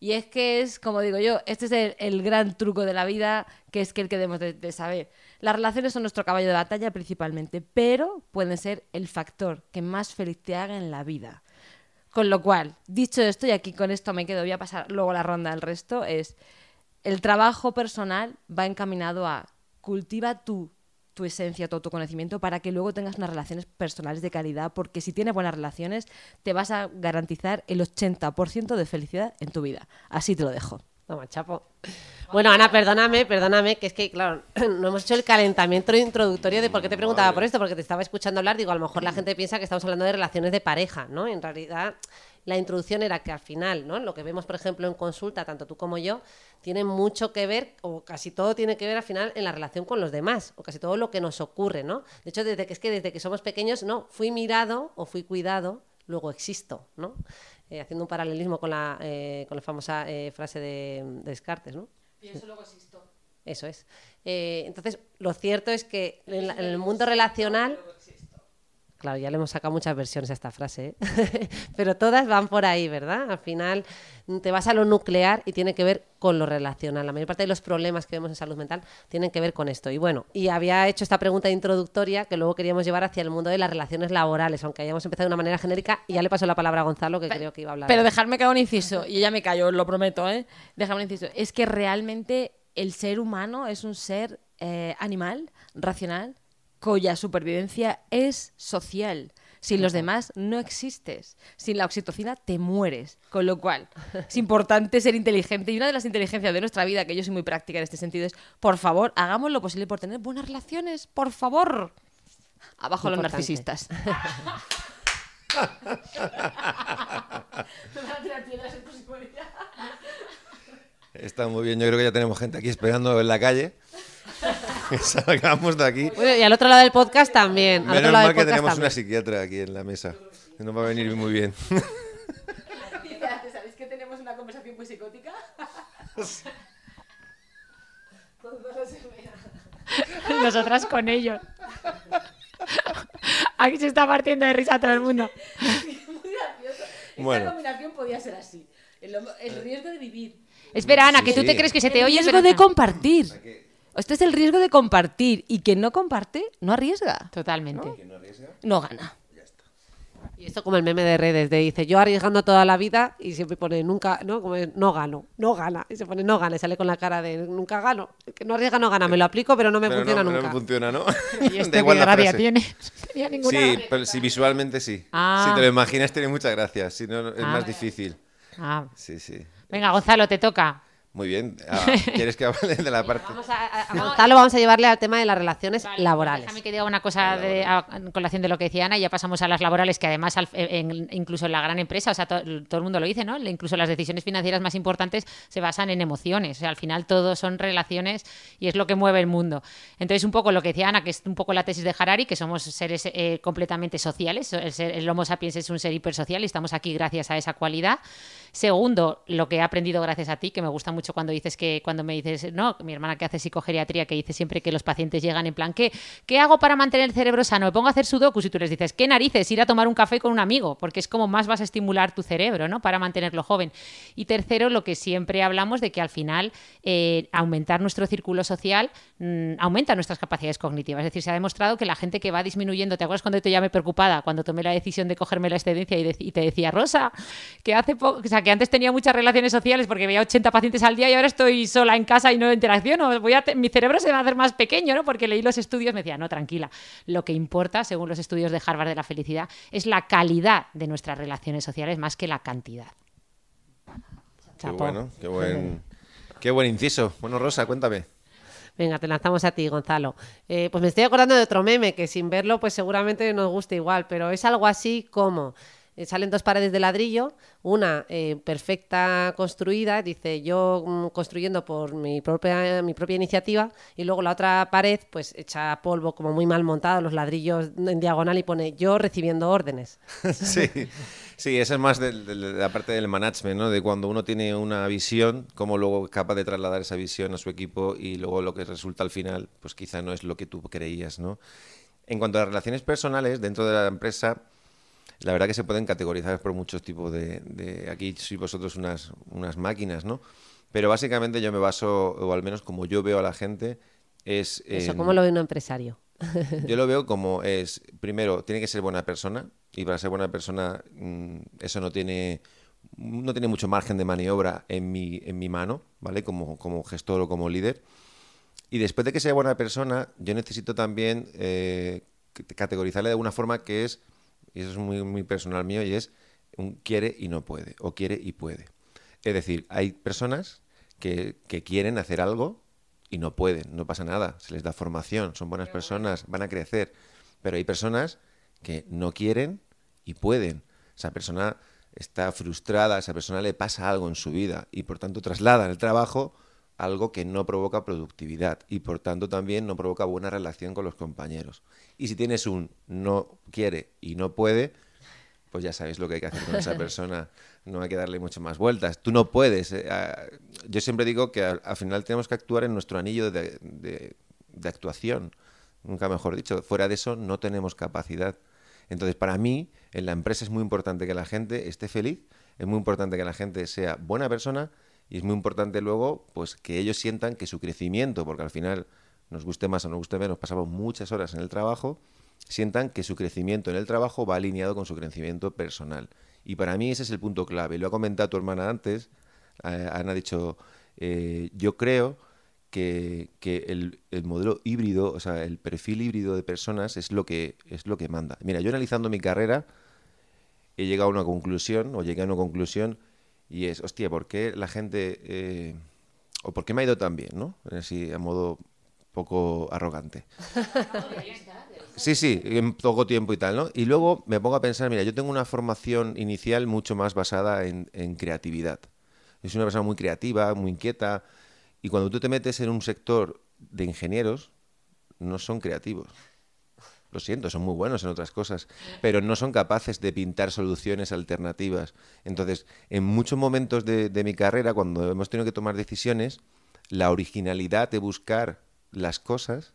Y es que es, como digo yo, este es el, el gran truco de la vida, que es que el que debemos de, de saber. Las relaciones son nuestro caballo de batalla principalmente, pero pueden ser el factor que más feliz te haga en la vida. Con lo cual, dicho esto, y aquí con esto me quedo, voy a pasar luego la ronda del resto, es el trabajo personal va encaminado a cultiva tu, tu esencia, tu autoconocimiento, para que luego tengas unas relaciones personales de calidad, porque si tienes buenas relaciones te vas a garantizar el ochenta por ciento de felicidad en tu vida. Así te lo dejo. Toma, chapo. Bueno, Ana, perdóname, perdóname, que es que, claro, no hemos hecho el calentamiento introductorio de por qué te preguntaba por esto, porque te estaba escuchando hablar, digo, a lo mejor la gente piensa que estamos hablando de relaciones de pareja, ¿no? En realidad, la introducción era que al final, ¿no? Lo que vemos, por ejemplo, en consulta, tanto tú como yo, tiene mucho que ver, o casi todo tiene que ver al final en la relación con los demás, o casi todo lo que nos ocurre, ¿no? De hecho, desde que es que desde que somos pequeños, no, fui mirado o fui cuidado, luego existo, ¿no? Eh, haciendo un paralelismo con la, eh, con la famosa eh, frase de, de Descartes, ¿no? Pienso, luego existo. Eso es. Eh, entonces, lo cierto es que en, la, en el mundo relacional... Claro, ya le hemos sacado muchas versiones a esta frase, ¿eh? Pero todas van por ahí, ¿verdad? Al final te vas a lo nuclear y tiene que ver con lo relacional. La mayor parte de los problemas que vemos en salud mental tienen que ver con esto. Y bueno, y había hecho esta pregunta introductoria que luego queríamos llevar hacia el mundo de las relaciones laborales, aunque hayamos empezado de una manera genérica, y ya le paso la palabra a Gonzalo, que pero, creo que iba a hablar. Pero dejarme que haga un inciso, y ya me callo, os lo prometo, ¿eh? Dejarme un inciso. Es que realmente el ser humano es un ser eh, animal, racional, cuya supervivencia es social. Sin los demás no existes. Sin la oxitocina te mueres. Con lo cual, es importante ser inteligente. Y una de las inteligencias de nuestra vida, que yo soy muy práctica en este sentido, es, por favor, hagamos lo posible por tener buenas relaciones. Por favor. Abajo los narcisistas. Está muy bien. Yo creo que ya tenemos gente aquí esperando en la calle. Que salgamos de aquí. Bueno, y al otro lado del podcast también. Al menos otro lado mal del que tenemos también una psiquiatra aquí en la mesa. No va a venir muy bien. ¿Sabéis que tenemos una conversación muy psicótica? Nosotras con ellos. Aquí se está partiendo de risa todo el mundo. Muy gracioso. Esta bueno. combinación podía ser así. El, el riesgo de vivir. Espera, Ana, que sí, tú te crees que se te oye. El riesgo de compartir. Este es el riesgo de compartir. Y quien no comparte, no arriesga. Totalmente. ¿No? Quien no arriesga, no gana. Ya está. Y esto como el meme de redes, de dice, yo arriesgando toda la vida, y siempre pone nunca, ¿no? Como es, no gano, no gana. Y se pone no gana, y sale con la cara de nunca gano. El que no arriesga, no gana. Me lo aplico, pero no me pero funciona no, nunca. No me funciona, ¿no? Y este que rabia tiene. No ninguna. Sí, pero si visualmente sí. Ah. Si te lo imaginas, tiene mucha gracia. Si no, es ah, más difícil. Ah. Sí, sí. Venga, Gonzalo, te toca. Muy bien. Ah, ¿quieres que hable de la parte? Vamos a, a, a Gonzalo, vamos a llevarle al tema de las relaciones vale, laborales. Déjame que diga una cosa de, a, a colación de lo que decía Ana y ya pasamos a las laborales, que además al, en, incluso en la gran empresa, o sea, to, todo el mundo lo dice, ¿no? Incluso las decisiones financieras más importantes se basan en emociones. O sea, al final todo son relaciones y es lo que mueve el mundo. Entonces, un poco lo que decía Ana, que es un poco la tesis de Harari, que somos seres eh, completamente sociales. El, ser, el Homo sapiens es un ser hipersocial y estamos aquí gracias a esa cualidad. Segundo, lo que he aprendido gracias a ti, que me gusta mucho cuando dices que cuando me dices, no, mi hermana que hace psicogeriatría, que dice siempre que los pacientes llegan en plan, ¿qué, qué hago para mantener el cerebro sano? Me pongo a hacer sudokus y tú les dices, ¿qué narices? Ir a tomar un café con un amigo, porque es como más vas a estimular tu cerebro, ¿no? Para mantenerlo joven. Y tercero, lo que siempre hablamos de que al final eh, aumentar nuestro círculo social mmm, aumenta nuestras capacidades cognitivas. Es decir, se ha demostrado que la gente que va disminuyendo, ¿te acuerdas cuando te llamé preocupada? Cuando tomé la decisión de cogerme la excedencia y, de- y te decía, Rosa, que hace po- o sea, que antes tenía muchas relaciones sociales porque veía ochenta pacientes al día y ahora estoy sola en casa y no interacciono, voy a te- mi cerebro se va a hacer más pequeño, ¿no? Porque leí los estudios, me decía, no, tranquila, lo que importa, según los estudios de Harvard de la felicidad, es la calidad de nuestras relaciones sociales más que la cantidad. Qué bueno, qué buen, qué buen inciso. Bueno, Rosa, cuéntame. Venga, te lanzamos a ti, Gonzalo. Eh, pues me estoy acordando de otro meme que sin verlo pues seguramente nos gusta igual, pero es algo así como... Salen dos paredes de ladrillo, una eh, perfecta construida, dice yo mm, construyendo por mi propia, mi propia iniciativa, y luego la otra pared pues echa polvo como muy mal montado, los ladrillos en diagonal y pone yo recibiendo órdenes. Sí, sí, esa es más de, de, de la parte del management, ¿no? De cuando uno tiene una visión, cómo luego es capaz de trasladar esa visión a su equipo y luego lo que resulta al final pues quizá no es lo que tú creías, ¿no? En cuanto a las relaciones personales dentro de la empresa, la verdad que se pueden categorizar por muchos tipos de... de aquí sois vosotros unas, unas máquinas, ¿no? Pero básicamente yo me baso, o al menos como yo veo a la gente, es... ¿Eso en, cómo lo ve un empresario? Yo lo veo como es, primero, tiene que ser buena persona, y para ser buena persona eso no tiene, no tiene mucho margen de maniobra en mi, en mi mano, ¿vale? Como, como gestor o como líder. Y después de que sea buena persona, yo necesito también eh, categorizarle de alguna forma que es... y eso es muy, muy personal mío, y es un quiere y no puede, o quiere y puede. Es decir, hay personas que, que quieren hacer algo y no pueden, no pasa nada, se les da formación, son buenas personas, van a crecer, pero hay personas que no quieren y pueden. Esa persona está frustrada, esa persona le pasa algo en su vida y por tanto traslada al trabajo algo que no provoca productividad y por tanto también no provoca buena relación con los compañeros. Y si tienes un no quiere y no puede, pues ya sabéis lo que hay que hacer con esa persona, no hay que darle mucho más vueltas. Tú no puedes. Eh, yo siempre digo que al, al final tenemos que actuar en nuestro anillo de, de, de actuación, nunca mejor dicho. Fuera de eso no tenemos capacidad. Entonces para mí en la empresa es muy importante que la gente esté feliz, es muy importante que la gente sea buena persona. Y es muy importante luego pues que ellos sientan que su crecimiento, porque al final nos guste más o nos guste menos, pasamos muchas horas en el trabajo, sientan que su crecimiento en el trabajo va alineado con su crecimiento personal. Y para mí ese es el punto clave. Y lo ha comentado tu hermana antes, Ana ha dicho, eh, yo creo que, que el, el modelo híbrido, o sea, el perfil híbrido de personas es lo que, es lo que manda. Mira, yo analizando mi carrera he llegado a una conclusión, o llegué a una conclusión, y es, hostia, ¿por qué la gente... Eh, o por qué me ha ido tan bien, ¿no? Así, a modo poco arrogante. Sí, sí, en poco tiempo y tal, ¿no? Y luego me pongo a pensar, mira, yo tengo una formación inicial mucho más basada en, en creatividad. Yo soy una persona muy creativa, muy inquieta, y cuando tú te metes en un sector de ingenieros, no son creativos. Lo siento, son muy buenos en otras cosas, pero no son capaces de pintar soluciones alternativas. Entonces, en muchos momentos de, de mi carrera, cuando hemos tenido que tomar decisiones, la originalidad de buscar las cosas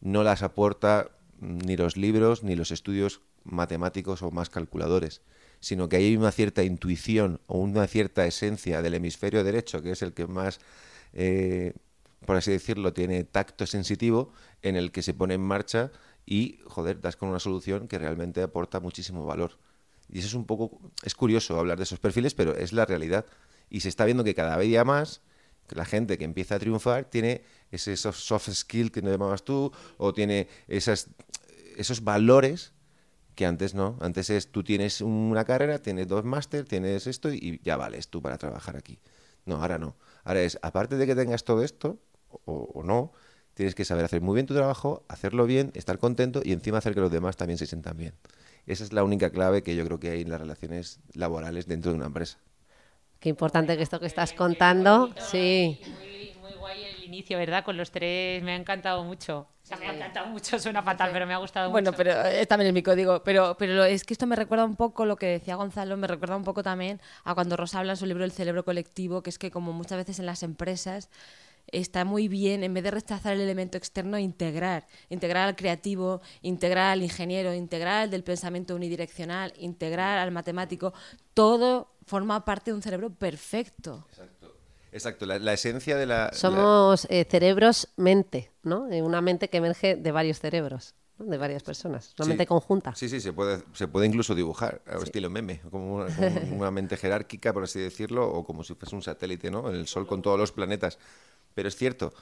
no las aporta ni los libros ni los estudios matemáticos o más calculadores, sino que hay una cierta intuición o una cierta esencia del hemisferio derecho, que es el que más... Eh, por así decirlo, tiene tacto sensitivo en el que se pone en marcha y, joder, das con una solución que realmente aporta muchísimo valor. Y eso es un poco, es curioso hablar de esos perfiles, pero es la realidad. Y se está viendo que cada vez ya más la gente que empieza a triunfar tiene ese soft skill que no llamabas tú, o tiene esas, esos valores que antes no. Antes es tú tienes una carrera, tienes dos máster, tienes esto y ya vales tú para trabajar aquí. No, ahora no. Ahora es, aparte de que tengas todo esto, o, o no, tienes que saber hacer muy bien tu trabajo, hacerlo bien, estar contento y encima hacer que los demás también se sientan bien. Esa es la única clave que yo creo que hay en las relaciones laborales dentro de una empresa. Qué importante que esto que estás contando. Sí. Muy, muy guay el inicio, ¿verdad? Con los tres me ha encantado mucho. Sí. Me ha encantado mucho, suena fatal, pero me ha gustado bueno, mucho. Bueno, pero eh, también es mi código. Pero, pero es que esto me recuerda un poco lo que decía Gonzalo, me recuerda un poco también a cuando Rosa habla en su libro El cerebro colectivo, que es que como muchas veces en las empresas está muy bien, en vez de rechazar el elemento externo, integrar. Integrar al creativo, integrar al ingeniero, integrar al del pensamiento unidireccional, integrar al matemático. Todo forma parte de un cerebro perfecto. Exacto. Exacto. La, la esencia de la... Somos la... Eh, cerebros-mente, ¿no? Una mente que emerge de varios cerebros, ¿no? De varias personas. Una sí. mente conjunta. Sí, sí, se puede, se puede incluso dibujar a sí. estilo meme, como una, como una mente jerárquica, por así decirlo, o como si fuese un satélite, ¿no? El Sol con todos los planetas. Pero es cierto,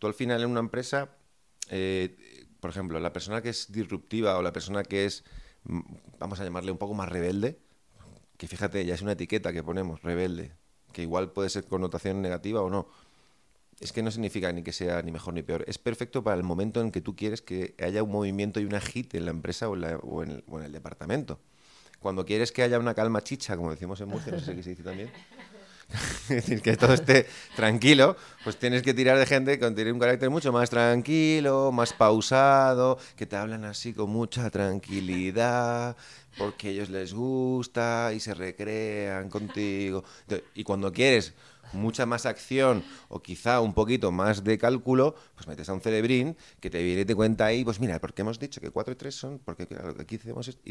tú al final en una empresa, eh, por ejemplo, la persona que es disruptiva o la persona que es, vamos a llamarle un poco más rebelde, que fíjate, ya es una etiqueta que ponemos, rebelde, que igual puede ser connotación negativa o no, es que no significa ni que sea ni mejor ni peor, es perfecto para el momento en que tú quieres que haya un movimiento y un agite en la empresa o en, la, o en, el, o en el departamento. Cuando quieres que haya una calma chicha, como decimos en Murcia, no sé qué se dice también... Es decir, que todo esté tranquilo, pues tienes que tirar de gente que tiene un carácter mucho más tranquilo, más pausado, que te hablan así con mucha tranquilidad, porque a ellos les gusta y se recrean contigo. Y cuando quieres mucha más acción o quizá un poquito más de cálculo, pues metes a un celebrín que te viene y te cuenta ahí, pues mira, porque hemos dicho que cuatro y tres son, porque aquí hacemos esto. Y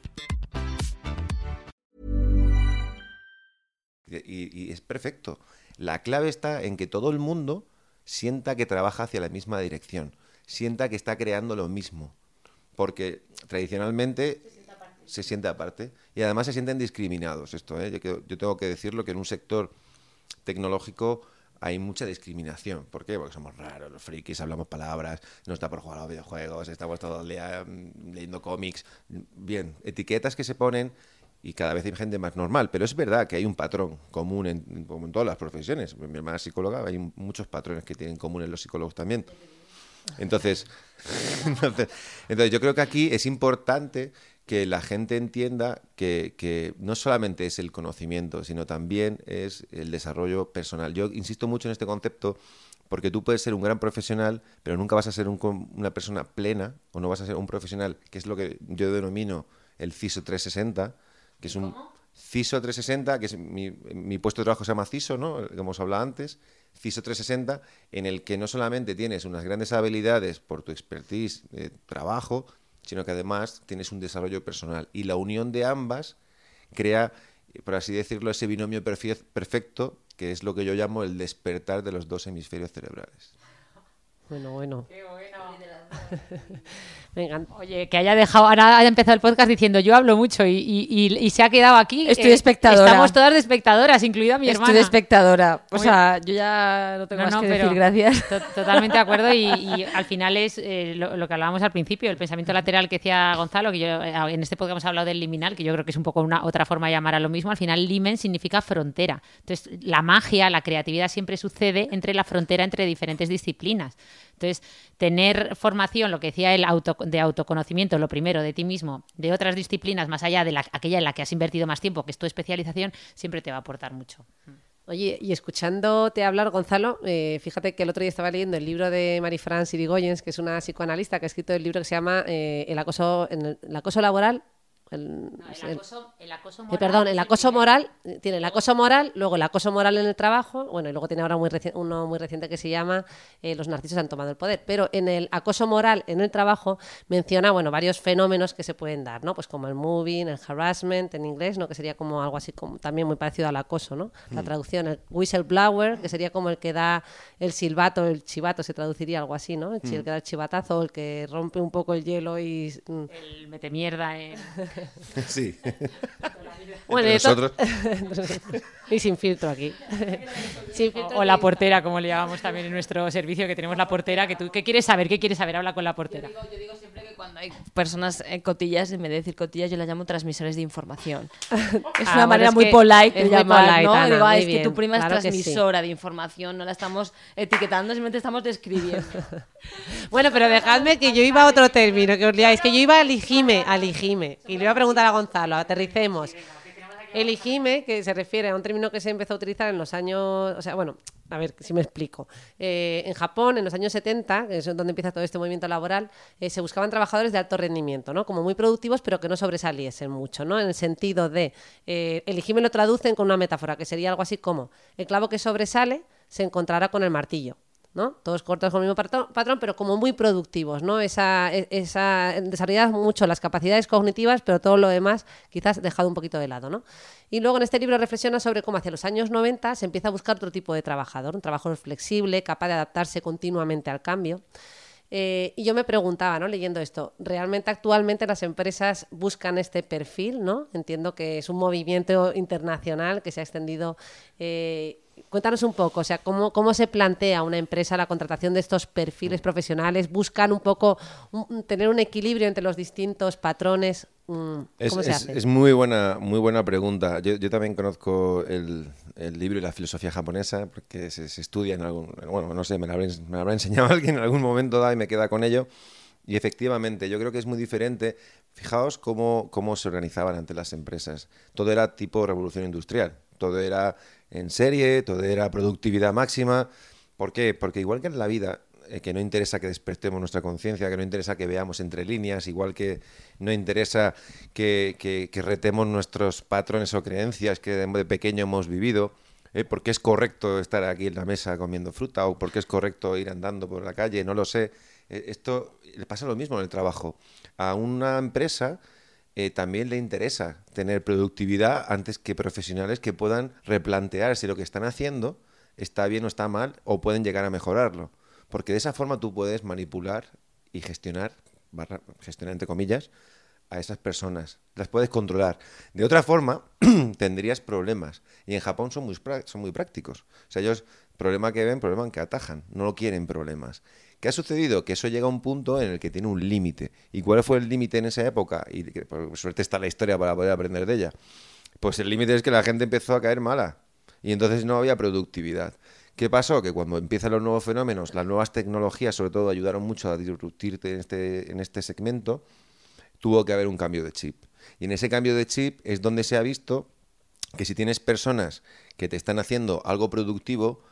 Y, y es perfecto. La clave está en que todo el mundo sienta que trabaja hacia la misma dirección, sienta que está creando lo mismo, porque tradicionalmente se siente aparte, se siente aparte y además se sienten discriminados. Esto, ¿eh? yo, yo tengo que decirlo, que en un sector tecnológico hay mucha discriminación. ¿Por qué? Porque somos raros, los frikis, hablamos palabras, nos da por jugar a los videojuegos, estamos todo el día leyendo cómics. Bien, etiquetas que se ponen. Y cada vez hay gente más normal, pero es verdad que hay un patrón común en, como en todas las profesiones. Mi hermana es psicóloga, hay muchos patrones que tienen comunes los psicólogos también. Entonces, entonces, entonces yo creo que aquí es importante que la gente entienda que, que no solamente es el conocimiento, sino también es el desarrollo personal. Yo insisto mucho en este concepto porque tú puedes ser un gran profesional, pero nunca vas a ser un, una persona plena o no vas a ser un profesional, que es lo que yo denomino el CISO trescientos sesenta, que es un ¿Cómo? CISO trescientos sesenta, que es mi, mi puesto de trabajo se llama CISO, ¿no? Que hemos hablado antes, CISO trescientos sesenta, en el que no solamente tienes unas grandes habilidades por tu expertise de trabajo, sino que además tienes un desarrollo personal. Y la unión de ambas crea, por así decirlo, ese binomio perfecto, que es lo que yo llamo el despertar de los dos hemisferios cerebrales. Bueno, bueno. Qué bueno. Me encanta. Oye, que haya dejado, Ana haya empezado el podcast diciendo yo hablo mucho y, y, y, y se ha quedado aquí. Estoy eh, espectadora. Estamos todas de espectadoras, incluida mi hermana. Estoy de espectadora. O Muy sea, bien. Yo ya no tengo no, más no, que decir gracias. To- totalmente de acuerdo y, y al final es eh, lo, lo que hablábamos al principio, el pensamiento lateral que decía Gonzalo, que yo en este podcast hemos hablado del liminal, que yo creo que es un poco una otra forma de llamar a lo mismo. Al final limen significa frontera. Entonces, la magia, la creatividad siempre sucede entre la frontera entre diferentes disciplinas. Entonces, tener formación, lo que decía él, auto, de autoconocimiento, lo primero, de ti mismo, de otras disciplinas, más allá de la, aquella en la que has invertido más tiempo, que es tu especialización, siempre te va a aportar mucho. Oye, y escuchándote hablar, Gonzalo, eh, fíjate que el otro día estaba leyendo el libro de Marie-France Hirigoyen, que es una psicoanalista que ha escrito el libro que se llama eh, el, acoso, el, el acoso laboral. El, no, el, acoso, el, el acoso moral. Eh, perdón, el acoso moral. Tiene el acoso moral, luego el acoso moral en el trabajo. Bueno, y luego tiene ahora muy reci- uno muy reciente que se llama eh, Los narcisos han tomado el poder. Pero en el acoso moral en el trabajo menciona, bueno, varios fenómenos que se pueden dar, ¿no? Pues como el mobbing, el harassment en inglés, ¿no? Que sería como algo así como, también muy parecido al acoso, ¿no? La mm. traducción, el whistleblower, que sería como el que da el silbato, el chivato, se traduciría algo así, ¿no? El, mm. el que da el chivatazo, el que rompe un poco el hielo y... Mm. El mete mierda en... Sí. Bueno, y, nosotros... y sin filtro aquí. Sin filtro o, o la portera, como le llamamos también en nuestro servicio, que tenemos la portera. Que tú, ¿qué quieres saber? ¿Qué quieres saber? Habla con la portera. Yo digo, yo digo siempre que cuando hay personas eh, cotillas, en vez de decir cotillas, yo las llamo transmisores de información. Es ah, una manera es muy polite de llamar, ¿no? Digo, ah, es bien, que tu prima claro es transmisora sí. de información, no la estamos etiquetando, simplemente estamos describiendo. Bueno, pero dejadme que yo iba a otro término, que os liáis, que yo iba a Lijime, a Lijime. Y le voy a preguntar a Gonzalo, aterricemos. El Lijime, que se refiere a un término que se empezó a utilizar en los años... O sea, bueno, a ver si me explico. Eh, en Japón, en los años setenta, que es donde empieza todo este movimiento laboral, eh, se buscaban trabajadores de alto rendimiento, ¿no? Como muy productivos, pero que no sobresaliesen mucho, ¿no? En el sentido de... Eh, el Lijime lo traducen con una metáfora, que sería algo así como... El clavo que sobresale se encontrará con el martillo. ¿No? Todos cortos con el mismo patrón, pero como muy productivos, ¿no? Esa, esa desarrolladas mucho las capacidades cognitivas, pero todo lo demás quizás dejado un poquito de lado, ¿no? Y luego en este libro reflexiona sobre cómo hacia los años noventa se empieza a buscar otro tipo de trabajador, un trabajador flexible, capaz de adaptarse continuamente al cambio. Eh, y yo me preguntaba, ¿no? Leyendo esto, ¿realmente actualmente las empresas buscan este perfil, ¿no? Entiendo que es un movimiento internacional que se ha extendido... Eh, Cuéntanos un poco, o sea, ¿cómo, cómo se plantea una empresa la contratación de estos perfiles profesionales? ¿Buscan un poco un, tener un equilibrio entre los distintos patrones? ¿Cómo es, se es, hace? Es muy buena, muy buena pregunta. Yo, yo también conozco el, el libro y la filosofía japonesa, porque se, se estudia en algún... Bueno, no sé, me lo habrá, me lo habrá enseñado alguien en algún momento da y me queda con ello. Y efectivamente, yo creo que es muy diferente. Fijaos cómo, cómo se organizaban ante las empresas. Todo era tipo revolución industrial. Todo era en serie, todo era productividad máxima. ¿Por qué? Porque igual que en la vida, eh, que no interesa que despertemos nuestra conciencia, que no interesa que veamos entre líneas, igual que no interesa que, que, que retemos nuestros patrones o creencias que de pequeño hemos vivido, eh, porque es correcto estar aquí en la mesa comiendo fruta o porque es correcto ir andando por la calle, no lo sé. Eh, esto le pasa lo mismo en el trabajo. A una empresa... Eh, también le interesa tener productividad antes que profesionales que puedan replantear si lo que están haciendo está bien o está mal o pueden llegar a mejorarlo. Porque de esa forma tú puedes manipular y gestionar, barra, gestionar entre comillas, a esas personas. Las puedes controlar. De otra forma, tendrías problemas. Y en Japón son muy, son muy prácticos. O sea, ellos, problema que ven, problema que atajan. No quieren problemas. ¿Qué ha sucedido? Que eso llega a un punto en el que tiene un límite. ¿Y cuál fue el límite en esa época? Y por suerte está la historia para poder aprender de ella. Pues el límite es que la gente empezó a caer mala. Y entonces no había productividad. ¿Qué pasó? Que cuando empiezan los nuevos fenómenos, las nuevas tecnologías, sobre todo, ayudaron mucho a disruptirte en este, en este segmento, tuvo que haber un cambio de chip. Y en ese cambio de chip es donde se ha visto que si tienes personas que te están haciendo algo productivo,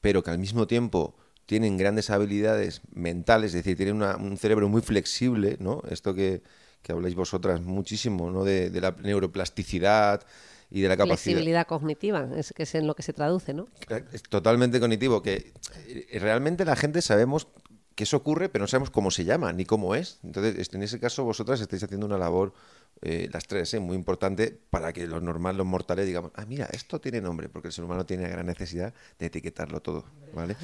pero que al mismo tiempo... tienen grandes habilidades mentales, es decir, tienen una, un cerebro muy flexible, ¿no? Esto que, que habláis vosotras muchísimo, ¿no? De, de la neuroplasticidad y de la capacidad... Flexibilidad cognitiva, es que es en lo que se traduce, ¿no? Es totalmente cognitivo, que realmente la gente sabemos que eso ocurre, pero no sabemos cómo se llama ni cómo es. Entonces, en ese caso, vosotras estáis haciendo una labor eh, las tres, eh, muy importante, para que los normales, los mortales, digamos, ah, mira, esto tiene nombre, porque el ser humano tiene gran necesidad de etiquetarlo todo, ¿vale?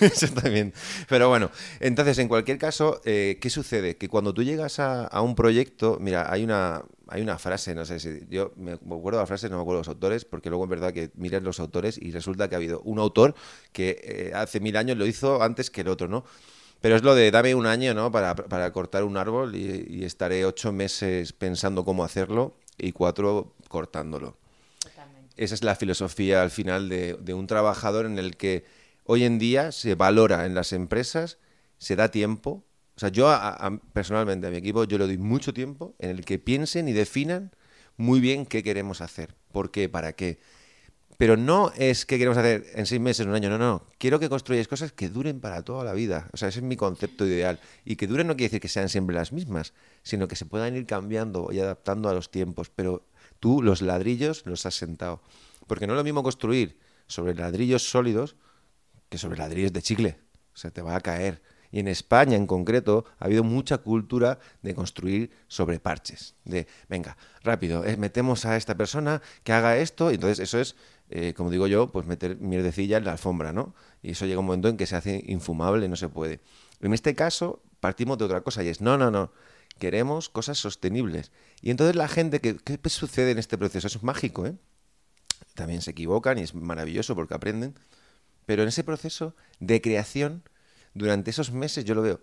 Eso también. Pero bueno, entonces, en cualquier caso, eh, ¿qué sucede? Que cuando tú llegas a, a un proyecto, mira, hay una... Hay una frase, no sé si... Yo me acuerdo de la frase, no me acuerdo de los autores, porque luego es verdad que miras los autores y resulta que ha habido un autor que eh, hace mil años lo hizo antes que el otro, ¿no? Pero es lo de dame un año, ¿no? Para, para cortar un árbol y, y estaré ocho meses pensando cómo hacerlo y cuatro cortándolo. Totalmente. Esa es la filosofía al final de, de un trabajador, en el que hoy en día se valora en las empresas, se da tiempo. O sea, yo a, a, personalmente a mi equipo yo le doy mucho tiempo en el que piensen y definan muy bien qué queremos hacer, por qué, para qué. Pero no es qué queremos hacer en seis meses, en un año, no, no. Quiero que construyáis cosas que duren para toda la vida. O sea, ese es mi concepto ideal. Y que duren no quiere decir que sean siempre las mismas, sino que se puedan ir cambiando y adaptando a los tiempos. Pero tú los ladrillos los has sentado. Porque no es lo mismo construir sobre ladrillos sólidos que sobre ladrillos de chicle. O sea, te va a caer. Y en España, en concreto, ha habido mucha cultura de construir sobre parches. De, venga, rápido, eh, metemos a esta persona que haga esto. Y entonces eso es, eh, como digo yo, pues meter mierdecilla en la alfombra, ¿no? Y eso llega un momento en que se hace infumable, no se puede. En este caso, partimos de otra cosa y es, no, no, no, queremos cosas sostenibles. Y entonces la gente, ¿qué, qué sucede en este proceso? Eso es mágico, ¿eh? También se equivocan y es maravilloso porque aprenden. Pero en ese proceso de creación... Durante esos meses, yo lo veo,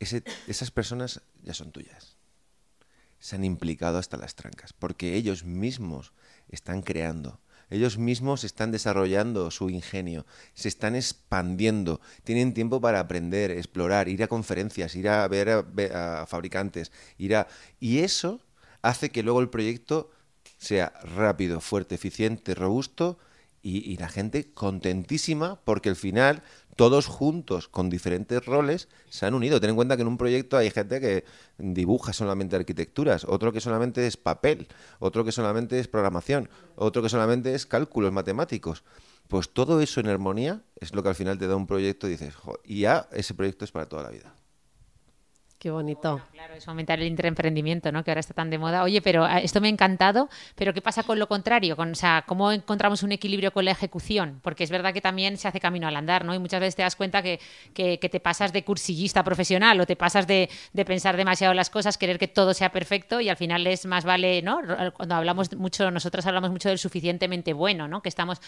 ese, esas personas ya son tuyas. Se han implicado hasta las trancas, porque ellos mismos están creando, ellos mismos están desarrollando su ingenio, se están expandiendo, tienen tiempo para aprender, explorar, ir a conferencias, ir a ver a, a fabricantes, ir a... Y eso hace que luego el proyecto sea rápido, fuerte, eficiente, robusto, y, y la gente contentísima, porque al final... Todos juntos, con diferentes roles, se han unido. Ten en cuenta que en un proyecto hay gente que dibuja solamente arquitecturas, otro que solamente es papel, otro que solamente es programación, otro que solamente es cálculos matemáticos. Pues todo eso en armonía es lo que al final te da un proyecto y dices, jo, y ya ese proyecto es para toda la vida. Qué bonito. Bueno, claro, es aumentar el intraemprendimiento, ¿no? Que ahora está tan de moda. Oye, pero esto me ha encantado, pero ¿qué pasa con lo contrario? Con, o sea, ¿cómo encontramos un equilibrio con la ejecución? Porque es verdad que también se hace camino al andar, ¿no? Y muchas veces te das cuenta que, que, que te pasas de cursillista profesional o te pasas de, de pensar demasiado las cosas, querer que todo sea perfecto y al final es más vale, ¿no? Cuando hablamos mucho, nosotros hablamos mucho del suficientemente bueno, ¿no? Que estamos...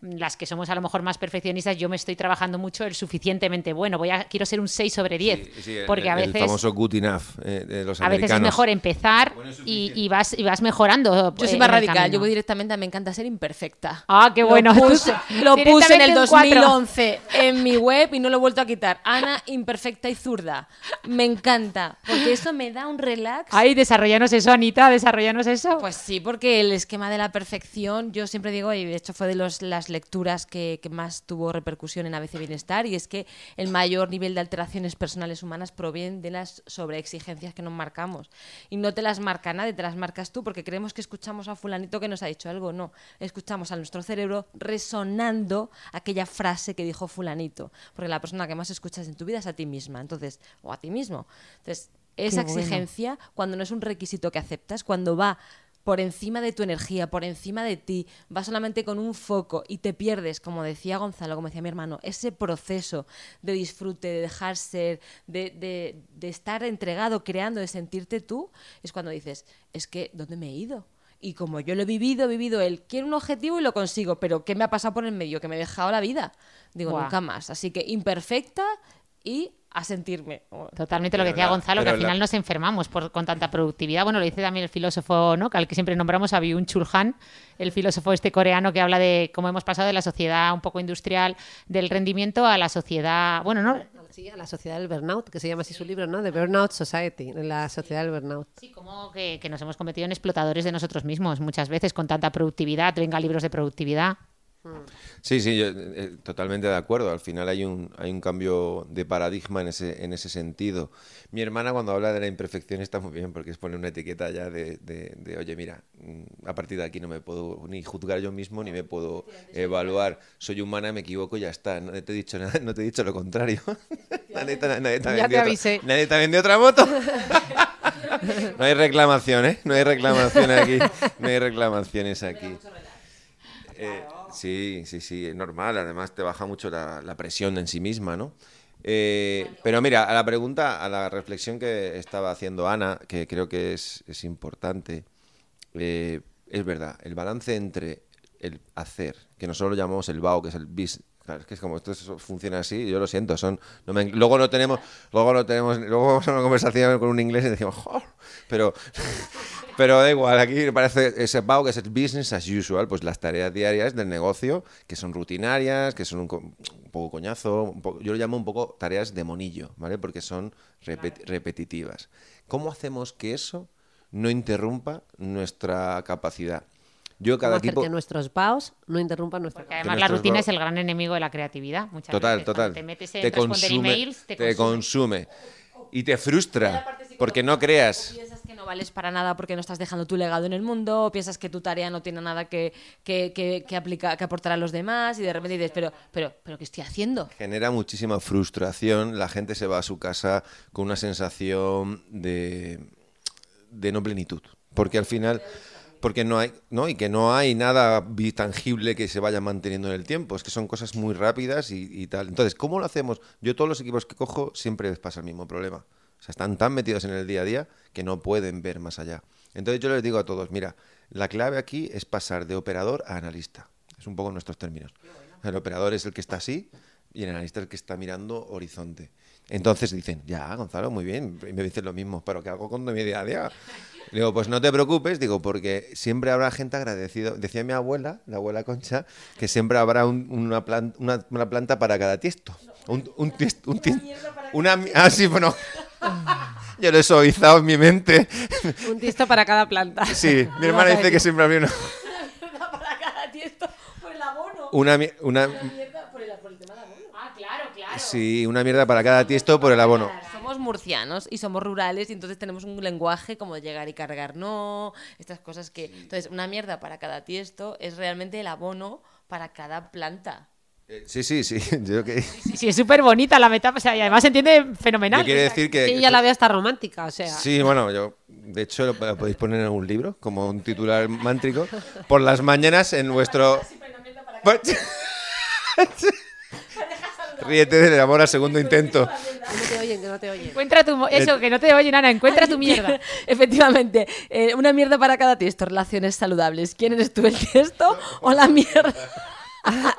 las que somos a lo mejor más perfeccionistas, yo me estoy trabajando mucho el suficientemente bueno. Voy a, quiero ser un seis sobre diez. Sí, sí, porque el, a veces... El famoso good enough eh, de los americanos. A veces es mejor empezar bueno, es y, y, vas, y vas mejorando. Yo soy más radical. Yo voy directamente a me encanta ser imperfecta. Ah, qué bueno. Lo puse, lo puse en el dos mil once en mi web y no lo he vuelto a quitar. Ana, imperfecta y zurda. Me encanta. Porque eso me da un relax. Ay, desarrollanos eso, Anita. Desarrollanos eso. Pues sí, porque el esquema de la perfección, yo siempre digo, y de hecho fue de los, las lecturas que, que más tuvo repercusión en A B C Bienestar, y es que el mayor nivel de alteraciones personales humanas provienen de las sobreexigencias que nos marcamos, y no te las marca nadie, te las marcas tú, porque creemos que escuchamos a fulanito que nos ha dicho algo. No, escuchamos a nuestro cerebro resonando aquella frase que dijo fulanito, porque la persona que más escuchas en tu vida es a ti misma, entonces, o a ti mismo. Entonces, esa Qué exigencia, bueno. cuando no es un requisito que aceptas, cuando va por encima de tu energía, por encima de ti, vas solamente con un foco y te pierdes, como decía Gonzalo, como decía mi hermano, ese proceso de disfrute, de dejar ser, de, de, de estar entregado, creando, de sentirte tú, es cuando dices, es que, ¿dónde me he ido? Y como yo lo he vivido, he vivido el quiero un objetivo y lo consigo, pero ¿qué me ha pasado por el medio? ¿Que me he dejado la vida? Digo, wow. Nunca más. Así que imperfecta y... a sentirme. Totalmente lo que decía Gonzalo, que al final nos enfermamos por, con tanta productividad. Bueno, lo dice también el filósofo, ¿no? Al que siempre nombramos, a Byung Chul Han, el filósofo este coreano que habla de cómo hemos pasado de la sociedad un poco industrial del rendimiento a la sociedad... Bueno, ¿no? Sí, a la sociedad del burnout, que se llama así su libro, ¿no? The Burnout Society, la sociedad del burnout. Sí, como que, que nos hemos convertido en explotadores de nosotros mismos muchas veces con tanta productividad. Venga, libros de productividad... Sí, sí, yo, eh, totalmente de acuerdo. Al final hay un hay un cambio de paradigma en ese en ese sentido. Mi hermana, cuando habla de la imperfección, está muy bien, porque es poner una etiqueta ya de, de, de oye, mira, a partir de aquí no me puedo ni juzgar yo mismo, ni me puedo evaluar. Soy humana, me equivoco y ya está. No te he dicho nada, no te he dicho lo contrario. nadie, nadie, nadie, nadie, ya te avisé. Otra, nadie te vendió otra moto. No hay reclamaciones, ¿eh? No hay reclamaciones aquí. No hay reclamaciones aquí. Eh, sí, sí, sí, es normal. Además, te baja mucho la, la presión en sí misma, ¿no? Eh, pero mira, a la pregunta, a la reflexión que estaba haciendo Ana, que creo que es, es importante, eh, es verdad, el balance entre el hacer, que nosotros lo llamamos el B A O, que es el business. Claro, es que es como esto funciona así, yo lo siento, son no me, luego no tenemos, luego no tenemos, luego vamos a una conversación con un inglés y decimos, ¡oh! pero pero da igual, aquí parece ese B A U que es el business as usual, pues las tareas diarias del negocio que son rutinarias, que son un, un poco coñazo, un poco, yo lo llamo un poco tareas de monillo, ¿vale? Porque son repet, repetitivas. ¿Cómo hacemos que eso no interrumpa nuestra capacidad? Yo cada hacer equipo... que nuestros B A Os no interrumpan nuestra Porque además la rutina B A Os... es el gran enemigo de la creatividad. Muchas total, veces. Total. Te metes en te responder consume, emails, te, te consume. consume. Y te frustra porque no creas. Piensas que no vales para nada porque no estás dejando tu legado en el mundo, o piensas que tu tarea no tiene nada que, que, que, que, aplica, que aportar a los demás y de repente dices, pero, pero, pero ¿qué estoy haciendo? Genera muchísima frustración. La gente se va a su casa con una sensación de, de no plenitud. Porque al final... Porque no hay, ¿no? Y que no hay nada tangible que se vaya manteniendo en el tiempo. Es que son cosas muy rápidas y, y tal. Entonces, ¿cómo lo hacemos? Yo todos los equipos que cojo siempre les pasa el mismo problema. O sea, están tan metidos en el día a día que no pueden ver más allá. Entonces yo les digo a todos, mira, la clave aquí es pasar de operador a analista. Es un poco nuestros términos. El operador es el que está así y el analista es el que está mirando horizonte. Entonces dicen, ya, Gonzalo, muy bien. Y me dicen lo mismo, pero ¿qué hago con mi día a día? Digo, pues no te preocupes, digo, porque siempre habrá gente agradecida. Decía mi abuela, la abuela Concha, que siempre habrá un, una, planta, una, una planta para cada tiesto. Un, un tiesto, un tiesto, una, una ah, sí, bueno. Yo lo he suavizado en mi mente. Un tiesto para cada planta. Sí, mi hermana dice que siempre habría una. Una para cada tiesto por el abono. Una, una... una mierda por el, por el tema del abono. Ah, claro, claro. Sí, una mierda para cada tiesto por el abono. Somos murcianos y somos rurales y entonces tenemos un lenguaje como llegar y cargar, no, estas cosas que... Entonces, una mierda para cada tiesto es realmente el abono para cada planta. Eh, sí, sí, sí. Yo que... Sí, sí, es súper bonita la metáfora, o sea, y además se entiende fenomenal. Yo quiero decir que... Sí, ya la veo hasta romántica, o sea... Sí, bueno, yo... De hecho, lo, lo podéis poner en un libro, como un titular mántrico. Por las mañanas en vuestro... Ríete del amor al segundo intento. No te oyen, que no te oyen. Encuentra tu... Eso, que no te oyen, Ana. Encuentra tu mierda. Efectivamente. Eh, una mierda para cada tiesto. Relaciones saludables. ¿Quién eres tú, el tiesto o la mierda?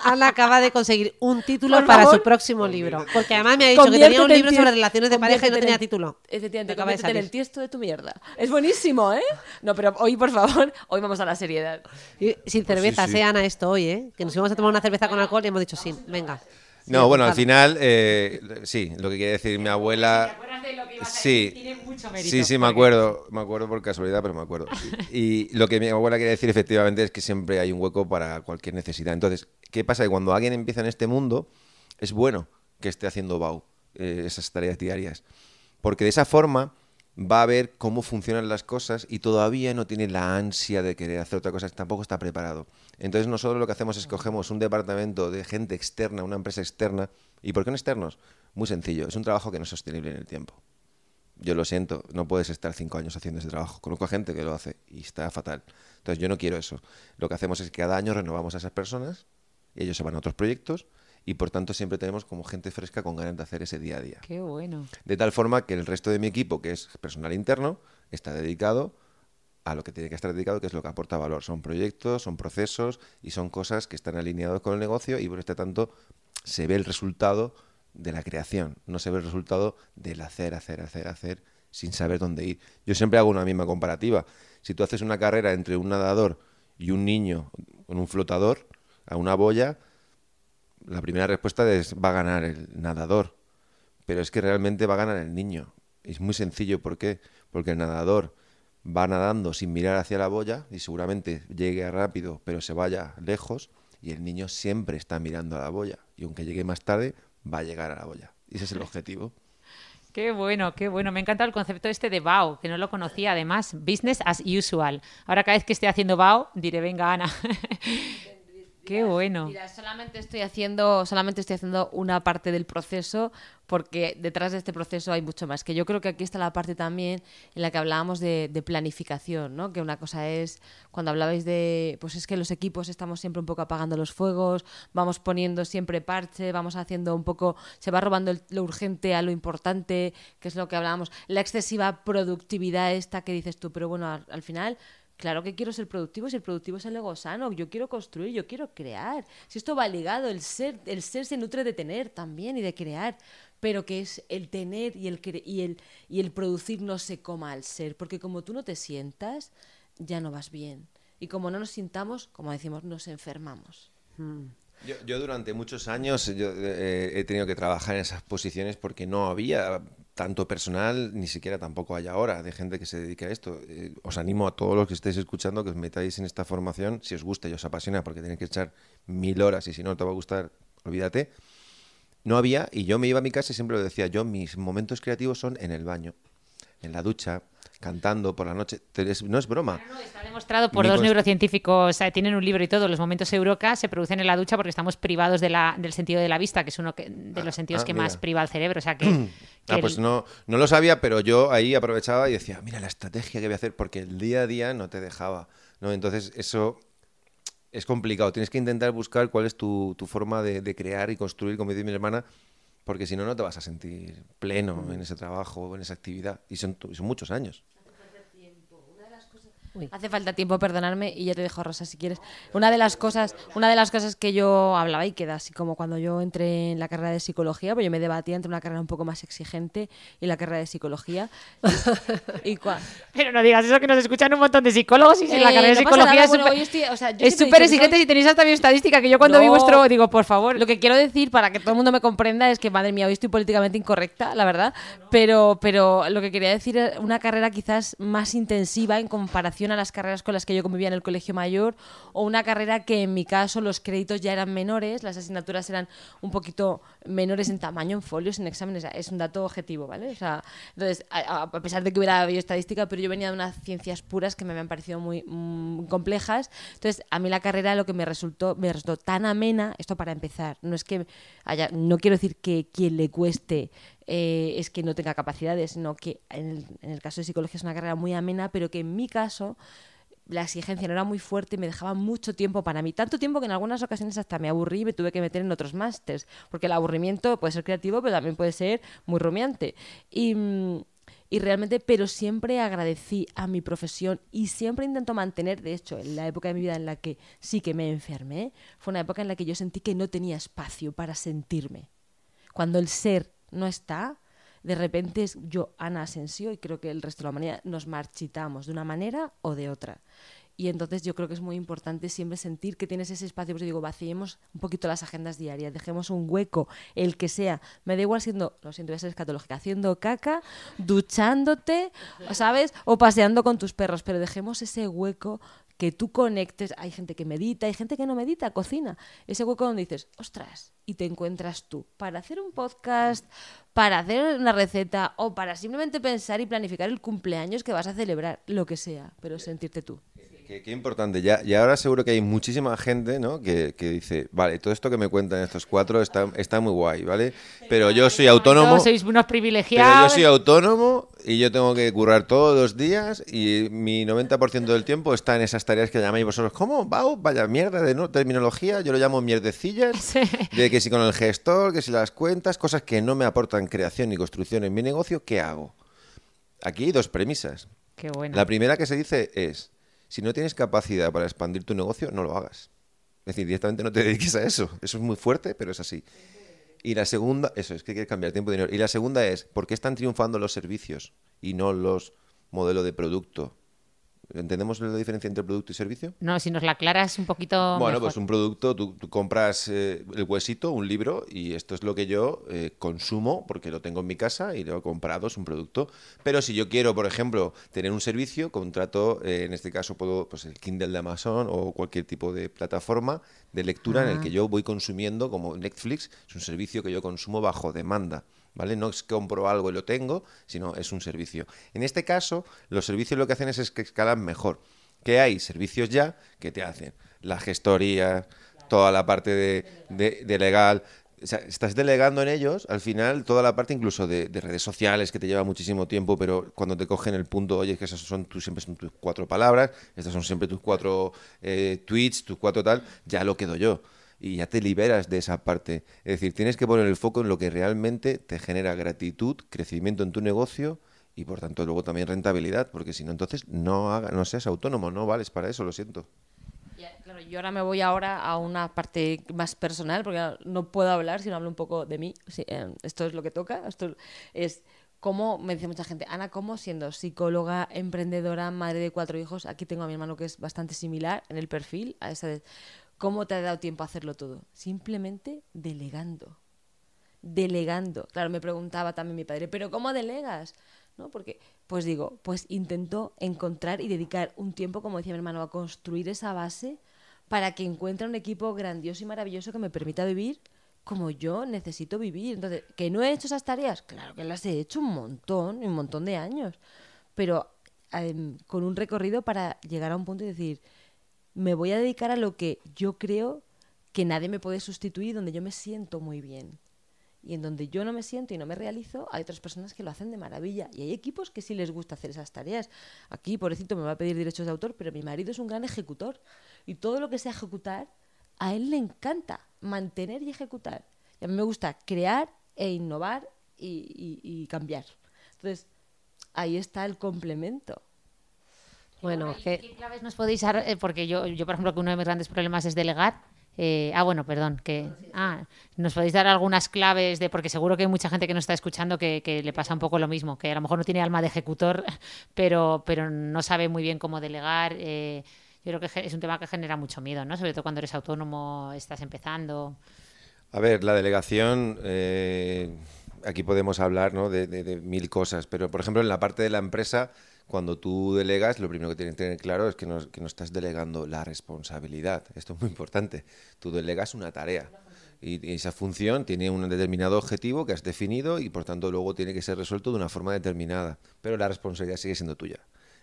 Ana acaba de conseguir un título para su próximo libro. Porque además me ha dicho que tenía un libro sobre relaciones de pareja y no tenía título. Efectivamente, acaba de salir. El tiesto de tu mierda. Es buenísimo, ¿eh? No, pero hoy, por favor, hoy vamos a la seriedad. Sin cerveza, sí, sí. ¿eh, Ana? Esto hoy, ¿eh? Que nos íbamos a tomar una cerveza con alcohol y hemos dicho sí. Venga. No, bueno, al final, eh, sí, lo que quiere decir mi abuela... ¿Te acuerdas de lo que ibas a decir? Sí, tiene mucho mérito. Sí, sí, me acuerdo, me acuerdo por casualidad, pero me acuerdo. Y lo que mi abuela quiere decir efectivamente es que siempre hay un hueco para cualquier necesidad. Entonces, ¿qué pasa? Que cuando alguien empieza en este mundo, es bueno que esté haciendo B A U, eh, esas tareas diarias. Porque de esa forma va a ver cómo funcionan las cosas y todavía no tiene la ansia de querer hacer otra cosa, tampoco está preparado. Entonces nosotros lo que hacemos es cogemos un departamento de gente externa, una empresa externa. ¿Y por qué no externos? Muy sencillo, es un trabajo que no es sostenible en el tiempo. Yo lo siento, no puedes estar cinco años haciendo ese trabajo. Conozco a gente que lo hace y está fatal. Entonces yo no quiero eso. Lo que hacemos es que cada año renovamos a esas personas y ellos se van a otros proyectos. Y por tanto siempre tenemos como gente fresca con ganas de hacer ese día a día. ¡Qué bueno! De tal forma que el resto de mi equipo, que es personal interno, está dedicado a lo que tiene que estar dedicado, que es lo que aporta valor. Son proyectos, son procesos y son cosas que están alineados con el negocio y por este tanto se ve el resultado de la creación. No se ve el resultado del hacer, hacer, hacer, hacer, sin saber dónde ir. Yo siempre hago una misma comparativa. Si tú haces una carrera entre un nadador y un niño con un flotador a una boya... La primera respuesta es va a ganar el nadador, pero es que realmente va a ganar el niño. Es muy sencillo, ¿por qué? Porque el nadador va nadando sin mirar hacia la boya y seguramente llegue rápido, pero se vaya lejos, y el niño siempre está mirando a la boya y aunque llegue más tarde, va a llegar a la boya. Ese es el objetivo. Qué bueno, qué bueno. Me encanta el concepto este de B A O, que no lo conocía además. Business as usual. Ahora cada vez que esté haciendo B A O, diré, venga, Ana... Qué bueno. Mira, solamente estoy haciendo, solamente estoy haciendo una parte del proceso, porque detrás de este proceso hay mucho más. Que yo creo que aquí está la parte también en la que hablábamos de, de planificación, ¿no? Que una cosa es, cuando hablabais de, pues es que los equipos estamos siempre un poco apagando los fuegos, vamos poniendo siempre parche, vamos haciendo un poco, se va robando el, lo urgente a lo importante, que es lo que hablábamos, la excesiva productividad esta que dices tú, pero bueno, al, al final... Claro que quiero ser productivo, si el productivo es el ego sano, yo quiero construir, yo quiero crear. Si esto va ligado, el ser, el ser se nutre de tener también y de crear, pero que es el tener y el, cre- y el, y el producir no se coma al ser, porque como tú no te sientas, ya no vas bien. Y como no nos sintamos, como decimos, nos enfermamos. Hmm. Yo, yo durante muchos años yo, eh, he tenido que trabajar en esas posiciones porque no había... tanto personal, ni siquiera tampoco hay ahora de gente que se dedique a esto. Eh, os animo a todos los que estéis escuchando que os metáis en esta formación, si os gusta y os apasiona, porque tenéis que echar mil horas y si no te va a gustar, olvídate. No había, y yo me iba a mi casa y siempre lo decía, yo mis momentos creativos son en el baño, en la ducha, cantando por la noche. No es broma. No, no, está demostrado por dos neurocientíficos. Tienen un libro y todo. Los momentos eureka se producen en la ducha porque estamos privados de la, del sentido de la vista, que es uno que, de ah, los sentidos ah, que mira. más priva el cerebro. O sea que, que ah, el... pues no, no lo sabía, pero yo ahí aprovechaba y decía, mira la estrategia que voy a hacer, porque el día a día no te dejaba, ¿no? Entonces eso es complicado. Tienes que intentar buscar cuál es tu, tu forma de, de crear y construir, como dice mi hermana, porque si no, no te vas a sentir pleno en ese trabajo, en esa actividad. Y son, son muchos años. Hace falta tiempo. Una de las cosas... Uy. Hace falta tiempo, perdonarme, y ya te dejo, Rosa, si quieres. Una de las cosas, una de las cosas que yo hablaba y queda así como cuando yo entré en la carrera de psicología, pues yo me debatía entre una carrera un poco más exigente y la carrera de psicología. ¿Y cuál? Pero no digas eso, que nos escuchan un montón de psicólogos y eh, en la carrera de psicología es súper exigente. Si tenéis hasta mi estadística, que yo cuando no. vi vuestro digo, por favor. Lo que quiero decir, para que todo el mundo me comprenda, es que, madre mía, hoy estoy políticamente incorrecta, la verdad, no, no. pero pero lo que quería decir es una carrera quizás más intensiva en comparación a las carreras con las que yo convivía en el colegio mayor, o una carrera que en mi caso los créditos ya eran menores, las asignaturas eran un poquito menores en tamaño, en folios, en exámenes. Es un dato objetivo, ¿vale? O sea, entonces, a, a pesar de que hubiera habido estadística, pero yo venía de unas ciencias puras que me habían parecido muy mmm, complejas. Entonces, a mí la carrera lo que me resultó, me resultó tan amena, esto para empezar, no es que haya, no quiero decir que quien le cueste eh, es que no tenga capacidades, sino que en el, en el caso de psicología es una carrera muy amena, pero que en mi caso la exigencia no era muy fuerte y me dejaba mucho tiempo para mí. Tanto tiempo que en algunas ocasiones hasta me aburrí y me tuve que meter en otros másters, porque el aburrimiento puede ser creativo, pero también puede ser muy rumiante. Y... Mmm, Y realmente, pero siempre agradecí a mi profesión y siempre intento mantener, de hecho, en la época de mi vida en la que sí que me enfermé, fue una época en la que yo sentí que no tenía espacio para sentirme. Cuando el ser no está, de repente es yo, Ana Asensio, y creo que el resto de la humanidad nos marchitamos de una manera o de otra. Y entonces yo creo que es muy importante siempre sentir que tienes ese espacio. Pues digo, vaciemos un poquito las agendas diarias, dejemos un hueco, el que sea. Me da igual siendo, lo siento, voy a ser escatológica, haciendo caca, duchándote, ¿sabes? O paseando con tus perros, pero dejemos ese hueco que tú conectes. Hay gente que medita, hay gente que no medita, cocina. Ese hueco donde dices, ostras, y te encuentras tú para hacer un podcast, para hacer una receta o para simplemente pensar y planificar el cumpleaños que vas a celebrar, lo que sea, pero sentirte tú. Qué, qué importante. Ya, y ahora seguro que hay muchísima gente, ¿no? que, que dice, vale, todo esto que me cuentan estos cuatro está, está muy guay, ¿vale? Pero yo soy autónomo. No, sois unos privilegiados. Pero yo soy autónomo y yo tengo que currar todos los días y mi noventa por ciento del tiempo está en esas tareas que llamáis vosotros. ¿Cómo? Wow, vaya mierda de no, terminología. Yo lo llamo mierdecillas. Sí. De que si con el gestor, que si las cuentas, cosas que no me aportan creación ni construcción en mi negocio, ¿qué hago? Aquí hay dos premisas. Qué bueno. La primera que se dice es... Si no tienes capacidad para expandir tu negocio, no lo hagas. Es decir, directamente no te dediques a eso. Eso es muy fuerte, pero es así. Y la segunda... Eso, es que quieres cambiar tiempo y dinero. Y la segunda es, ¿por qué están triunfando los servicios y no los modelos de producto? ¿Entendemos la diferencia entre producto y servicio? No, si nos la aclaras un poquito Bueno, mejor. Pues un producto, tú, tú compras eh, el huesito, un libro, y esto es lo que yo eh, consumo, porque lo tengo en mi casa y lo he comprado, es un producto. Pero si yo quiero, por ejemplo, tener un servicio, contrato, eh, en este caso puedo pues el Kindle de Amazon o cualquier tipo de plataforma de lectura ah. en el que yo voy consumiendo, como Netflix, es un servicio que yo consumo bajo demanda. ¿Vale? No es que compro algo y lo tengo, sino es un servicio. En este caso, los servicios lo que hacen es, es que escalan mejor. Que hay servicios ya que te hacen la gestoría, toda la parte de, de, de legal. O sea, estás delegando en ellos, al final, toda la parte incluso de, de redes sociales, que te lleva muchísimo tiempo, pero cuando te cogen el punto, oye, es que esas son tus, siempre son tus cuatro palabras, estas son siempre tus cuatro eh, tweets, tus cuatro tal, ya lo quedo yo. Y ya te liberas de esa parte. Es decir, tienes que poner el foco en lo que realmente te genera gratitud, crecimiento en tu negocio y, por tanto, luego también rentabilidad, porque si no, entonces no haga, no seas autónomo, no vales para eso, lo siento. Claro, yo ahora me voy ahora a una parte más personal, porque no puedo hablar si no hablo un poco de mí. Sí, eh, esto es lo que toca, esto es... ¿Cómo? Me dice mucha gente, Ana, ¿cómo siendo psicóloga, emprendedora, madre de cuatro hijos? Aquí tengo a mi hermano que es bastante similar en el perfil a esa de... ¿Cómo te ha dado tiempo a hacerlo todo? Simplemente delegando. Delegando. Claro, me preguntaba también mi padre, ¿pero cómo delegas? ¿No? Porque, pues digo, pues intento encontrar y dedicar un tiempo, como decía mi hermano, a construir esa base para que encuentre un equipo grandioso y maravilloso que me permita vivir como yo necesito vivir. Entonces, ¿que no he hecho esas tareas? Claro que las he hecho un montón, un montón de años, pero eh, con un recorrido para llegar a un punto y decir... Me voy a dedicar a lo que yo creo que nadie me puede sustituir, donde yo me siento muy bien. Y en donde yo no me siento y no me realizo, hay otras personas que lo hacen de maravilla. Y hay equipos que sí les gusta hacer esas tareas. Aquí, pobrecito, me va a pedir derechos de autor, pero mi marido es un gran ejecutor. Y todo lo que sea ejecutar, a él le encanta mantener y ejecutar. Y a mí me gusta crear e innovar y, y, y cambiar. Entonces, ahí está el complemento. Bueno, ¿qué, ¿qué claves nos podéis dar? Porque yo, yo, por ejemplo, que uno de mis grandes problemas es delegar. Eh, ah, bueno, perdón. que ah, ¿Nos podéis dar algunas claves? de Porque seguro que hay mucha gente que nos está escuchando que, que le pasa un poco lo mismo, que a lo mejor no tiene alma de ejecutor, pero, pero no sabe muy bien cómo delegar. Eh, yo creo que es un tema que genera mucho miedo, ¿no? Sobre todo cuando eres autónomo, estás empezando. A ver, la delegación... Eh, aquí podemos hablar, ¿no?, de, de, de mil cosas, pero, por ejemplo, en la parte de la empresa... Cuando tú delegas, lo primero que tienes que tener claro es que no, que no estás delegando la responsabilidad. Esto es muy importante. Tú delegas una tarea y, y esa función tiene un determinado objetivo que has definido y, por tanto, luego tiene que ser resuelto de una forma determinada. Pero la responsabilidad sigue siendo tuya.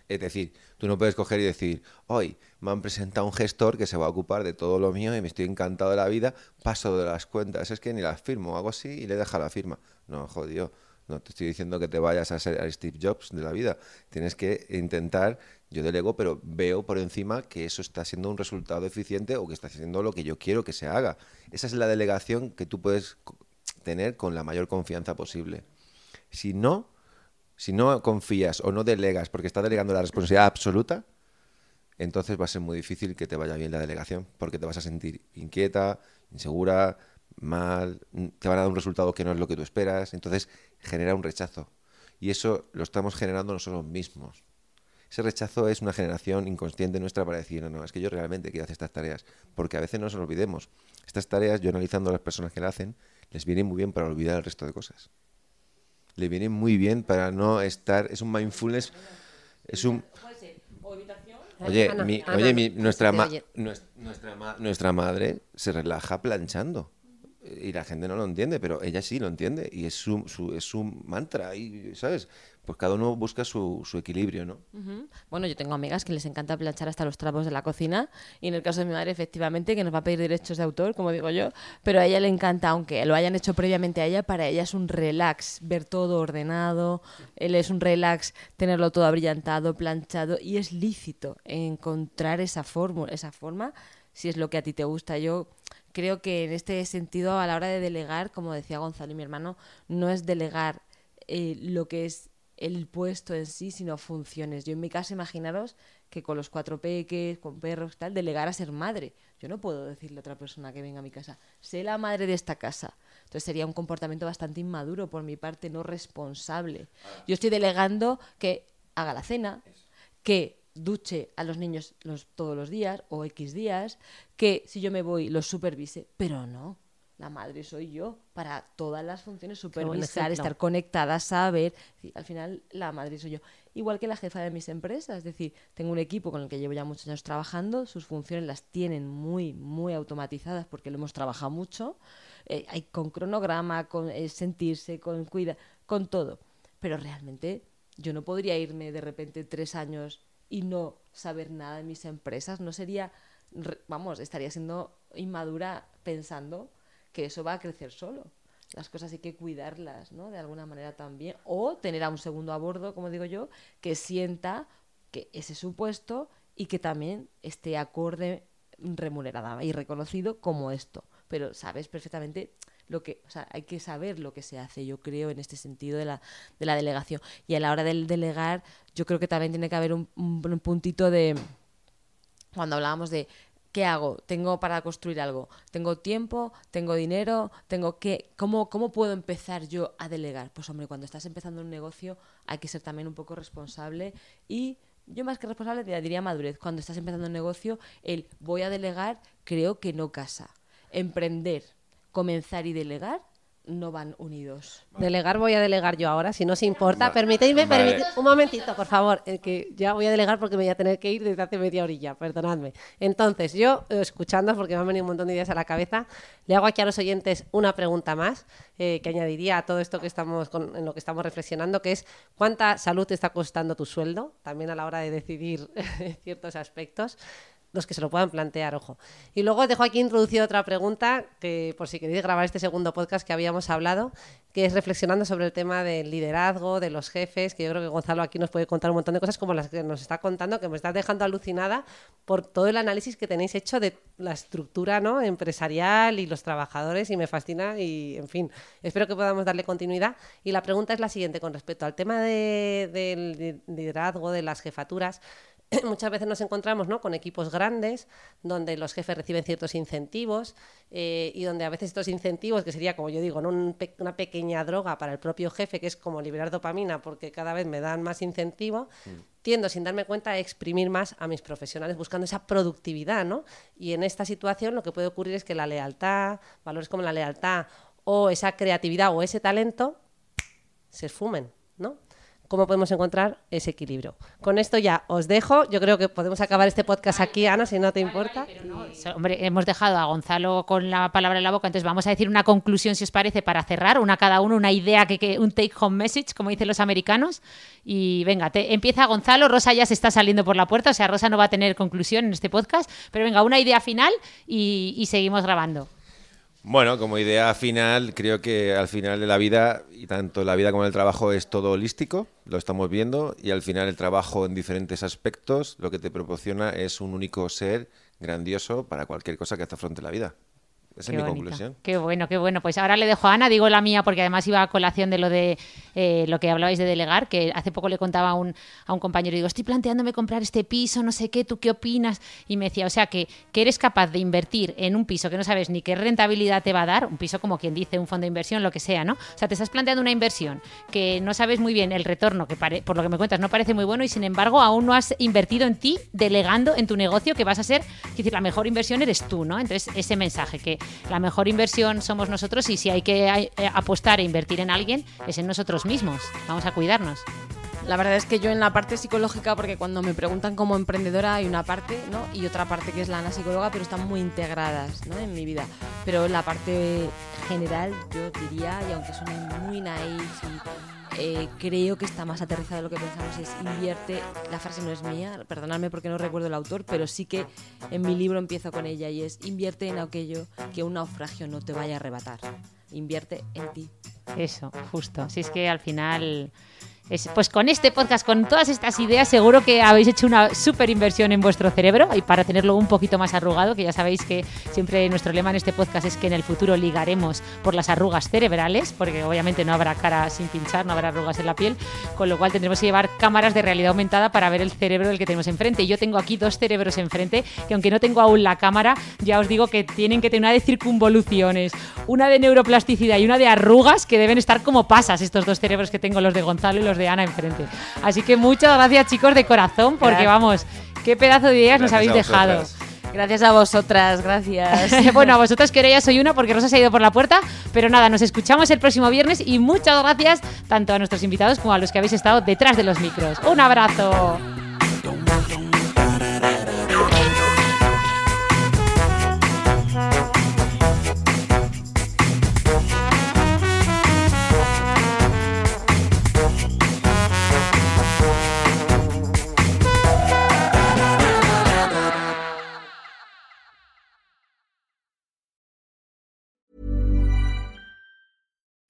Es decir, tú no puedes coger y decir, hoy me han presentado un gestor que se va a ocupar de todo lo mío y me estoy encantado de la vida, paso de las cuentas, es que ni las firmo, hago así y le dejo la firma. No, jodido. No te estoy diciendo que te vayas a ser a Steve Jobs de la vida. Tienes que intentar, yo delego, pero veo por encima que eso está siendo un resultado eficiente o que está haciendo lo que yo quiero que se haga. Esa es la delegación que tú puedes tener con la mayor confianza posible. Si no, si no confías o no delegas porque estás delegando la responsabilidad absoluta, entonces va a ser muy difícil que te vaya bien la delegación porque te vas a sentir inquieta, insegura, mal, te van a dar un resultado que no es lo que tú esperas, entonces genera un rechazo y eso lo estamos generando nosotros mismos. Ese rechazo es una generación inconsciente nuestra para decir, no, no, es que yo realmente quiero hacer estas tareas, porque a veces nos olvidemos. Estas tareas, yo analizando a las personas que las hacen, les vienen muy bien para olvidar el resto de cosas. Les vienen muy bien para no estar, es un mindfulness, es un... Oye, Ana, mi, Ana, oye mi, nuestra, ma, nuestra, ma, nuestra madre se relaja planchando. Y la gente no lo entiende, pero ella sí lo entiende y es su, su, es su mantra, y, ¿sabes? Pues cada uno busca su, su equilibrio, ¿no? Uh-huh. Bueno, yo tengo amigas que les encanta planchar hasta los trapos de la cocina y en el caso de mi madre, efectivamente, que nos va a pedir derechos de autor, como digo yo, pero a ella le encanta, aunque lo hayan hecho previamente a ella, para ella es un relax ver todo ordenado, él es un relax tenerlo todo abrillantado, planchado, y es lícito encontrar esa fórmula, esa forma, si es lo que a ti te gusta. Yo creo que en este sentido, a la hora de delegar, como decía Gonzalo y mi hermano, no es delegar eh, lo que es el puesto en sí, sino funciones. Yo en mi caso, imaginaros que con los cuatro peques, con perros, tal, delegar a ser madre. Yo no puedo decirle a otra persona que venga a mi casa, sé la madre de esta casa. Entonces sería un comportamiento bastante inmaduro por mi parte, no responsable. Yo estoy delegando que haga la cena, que... duche a los niños los, todos los días o X días, que si yo me voy los supervise, pero no, la madre soy yo para todas las funciones, supervisar, estar conectada, saber, al final la madre soy yo, igual que la jefa de mis empresas, es decir, tengo un equipo con el que llevo ya muchos años trabajando, sus funciones las tienen muy, muy automatizadas porque lo hemos trabajado mucho, eh, hay con cronograma, con eh, sentirse, con cuidar, con todo, pero realmente yo no podría irme de repente tres años y no saber nada de mis empresas, no sería vamos, estaría siendo inmadura pensando que eso va a crecer solo. Las cosas hay que cuidarlas, ¿no? De alguna manera también. O tener a un segundo a bordo, como digo yo, que sienta que ese supuesto y que también esté acorde, remunerada y reconocido como esto. Pero sabes perfectamente lo que... O sea, hay que saber lo que se hace, yo creo, en este sentido de la, de la delegación. Y a la hora del delegar, yo creo que también tiene que haber un, un, un puntito de... Cuando hablábamos de... ¿Qué hago? ¿Tengo para construir algo? ¿Tengo tiempo? ¿Tengo dinero? ¿Tengo qué? ¿Cómo, cómo puedo empezar yo a delegar? Pues hombre, cuando estás empezando un negocio hay que ser también un poco responsable y yo más que responsable te diría madurez. Cuando estás empezando un negocio, el voy a delegar creo que no casa. Emprender, comenzar y delegar no van unidos. Vale. Delegar voy a delegar yo ahora, si no os importa. Vale. Permitidme, vale. Permitid, un momentito, por favor, que ya voy a delegar porque me voy a tener que ir desde hace media horilla, perdonadme. Entonces, yo, escuchando, porque me han venido un montón de ideas a la cabeza, le hago aquí a los oyentes una pregunta más, eh, que añadiría a todo esto que estamos con, en lo que estamos reflexionando, que es ¿cuánta salud te está costando tu sueldo? También a la hora de decidir ciertos aspectos. Los que se lo puedan plantear, ojo. Y luego os dejo aquí introducida otra pregunta, que por si queréis grabar este segundo podcast que habíamos hablado, que es reflexionando sobre el tema del liderazgo, de los jefes, que yo creo que Gonzalo aquí nos puede contar un montón de cosas como las que nos está contando, que me está dejando alucinada por todo el análisis que tenéis hecho de la estructura, ¿no?, empresarial y los trabajadores, y me fascina y, en fin, espero que podamos darle continuidad. Y la pregunta es la siguiente, con respecto al tema de, del liderazgo, de las jefaturas. Muchas veces nos encontramos, ¿no?, con equipos grandes donde los jefes reciben ciertos incentivos eh, y donde a veces estos incentivos, que sería, como yo digo, ¿no?, Un pe- una pequeña droga para el propio jefe, que es como liberar dopamina porque cada vez me dan más incentivo, mm. tiendo sin darme cuenta a exprimir más a mis profesionales buscando esa productividad, ¿no? Y en esta situación lo que puede ocurrir es que la lealtad, valores como la lealtad o esa creatividad o ese talento se esfumen, ¿no? ¿Cómo podemos encontrar ese equilibrio? Con esto ya os dejo. Yo creo que podemos acabar este podcast aquí, Ana, si no te importa. Vale, vale, pero no, hombre, hemos dejado a Gonzalo con la palabra en la boca, entonces vamos a decir una conclusión, si os parece, para cerrar, una cada uno, una idea, que, que un take-home message, como dicen los americanos. Y venga, te, empieza Gonzalo. Rosa ya se está saliendo por la puerta, o sea, Rosa no va a tener conclusión en este podcast. Pero venga, una idea final y, y seguimos grabando. Bueno, como idea final, creo que al final de la vida, y tanto la vida como el trabajo, es todo holístico, lo estamos viendo, y al final el trabajo en diferentes aspectos lo que te proporciona es un único ser grandioso para cualquier cosa que te afronte la vida. Esa qué es mi bonito. Conclusión. Qué bueno, qué bueno. Pues ahora le dejo a Ana, digo la mía porque además iba a colación de lo de eh, lo que hablabais de delegar, que hace poco le contaba a un, a un compañero, digo, estoy planteándome comprar este piso, no sé qué, ¿tú qué opinas? Y me decía, o sea, que, que eres capaz de invertir en un piso que no sabes ni qué rentabilidad te va a dar, un piso como quien dice, un fondo de inversión, lo que sea, ¿no? O sea, te estás planteando una inversión que no sabes muy bien el retorno, que pare, por lo que me cuentas no parece muy bueno y sin embargo aún no has invertido en ti, delegando en tu negocio, que vas a ser, es decir, la mejor inversión eres tú, ¿no? Entonces, ese mensaje que la mejor inversión somos nosotros y si hay que apostar e invertir en alguien es en nosotros mismos, vamos a cuidarnos. La verdad es que yo en la parte psicológica, porque cuando me preguntan como emprendedora hay una parte, ¿no?, y otra parte que es la Ana psicóloga, pero están muy integradas, ¿no?, en mi vida, pero en la parte general yo diría, y aunque suene muy naif y Eh, creo que está más aterrizado de lo que pensamos, es invierte, la frase no es mía, perdonadme porque no recuerdo el autor, pero sí que en mi libro empiezo con ella y es invierte en aquello que un naufragio no te vaya a arrebatar, invierte en ti. Eso, justo, si es que al final... Pues con este podcast, con todas estas ideas, seguro que habéis hecho una súper inversión en vuestro cerebro y para tenerlo un poquito más arrugado, que ya sabéis que siempre nuestro lema en este podcast es que en el futuro ligaremos por las arrugas cerebrales, porque obviamente no habrá cara sin pinchar, no habrá arrugas en la piel, con lo cual tendremos que llevar cámaras de realidad aumentada para ver el cerebro del que tenemos enfrente. Y yo tengo aquí dos cerebros enfrente, que aunque no tengo aún la cámara, ya os digo que tienen que tener una de circunvoluciones, una de neuroplasticidad y una de arrugas, que deben estar como pasas estos dos cerebros que tengo, los de Gonzalo y los de Ana enfrente. Así que muchas gracias, chicos, de corazón, porque vamos, qué pedazo de ideas gracias nos habéis dejado. Gracias a vosotras, gracias. Bueno, a vosotras que ahora ya soy una porque Rosa se ha ido por la puerta, pero nada, nos escuchamos el próximo viernes y muchas gracias tanto a nuestros invitados como a los que habéis estado detrás de los micros. ¡Un abrazo!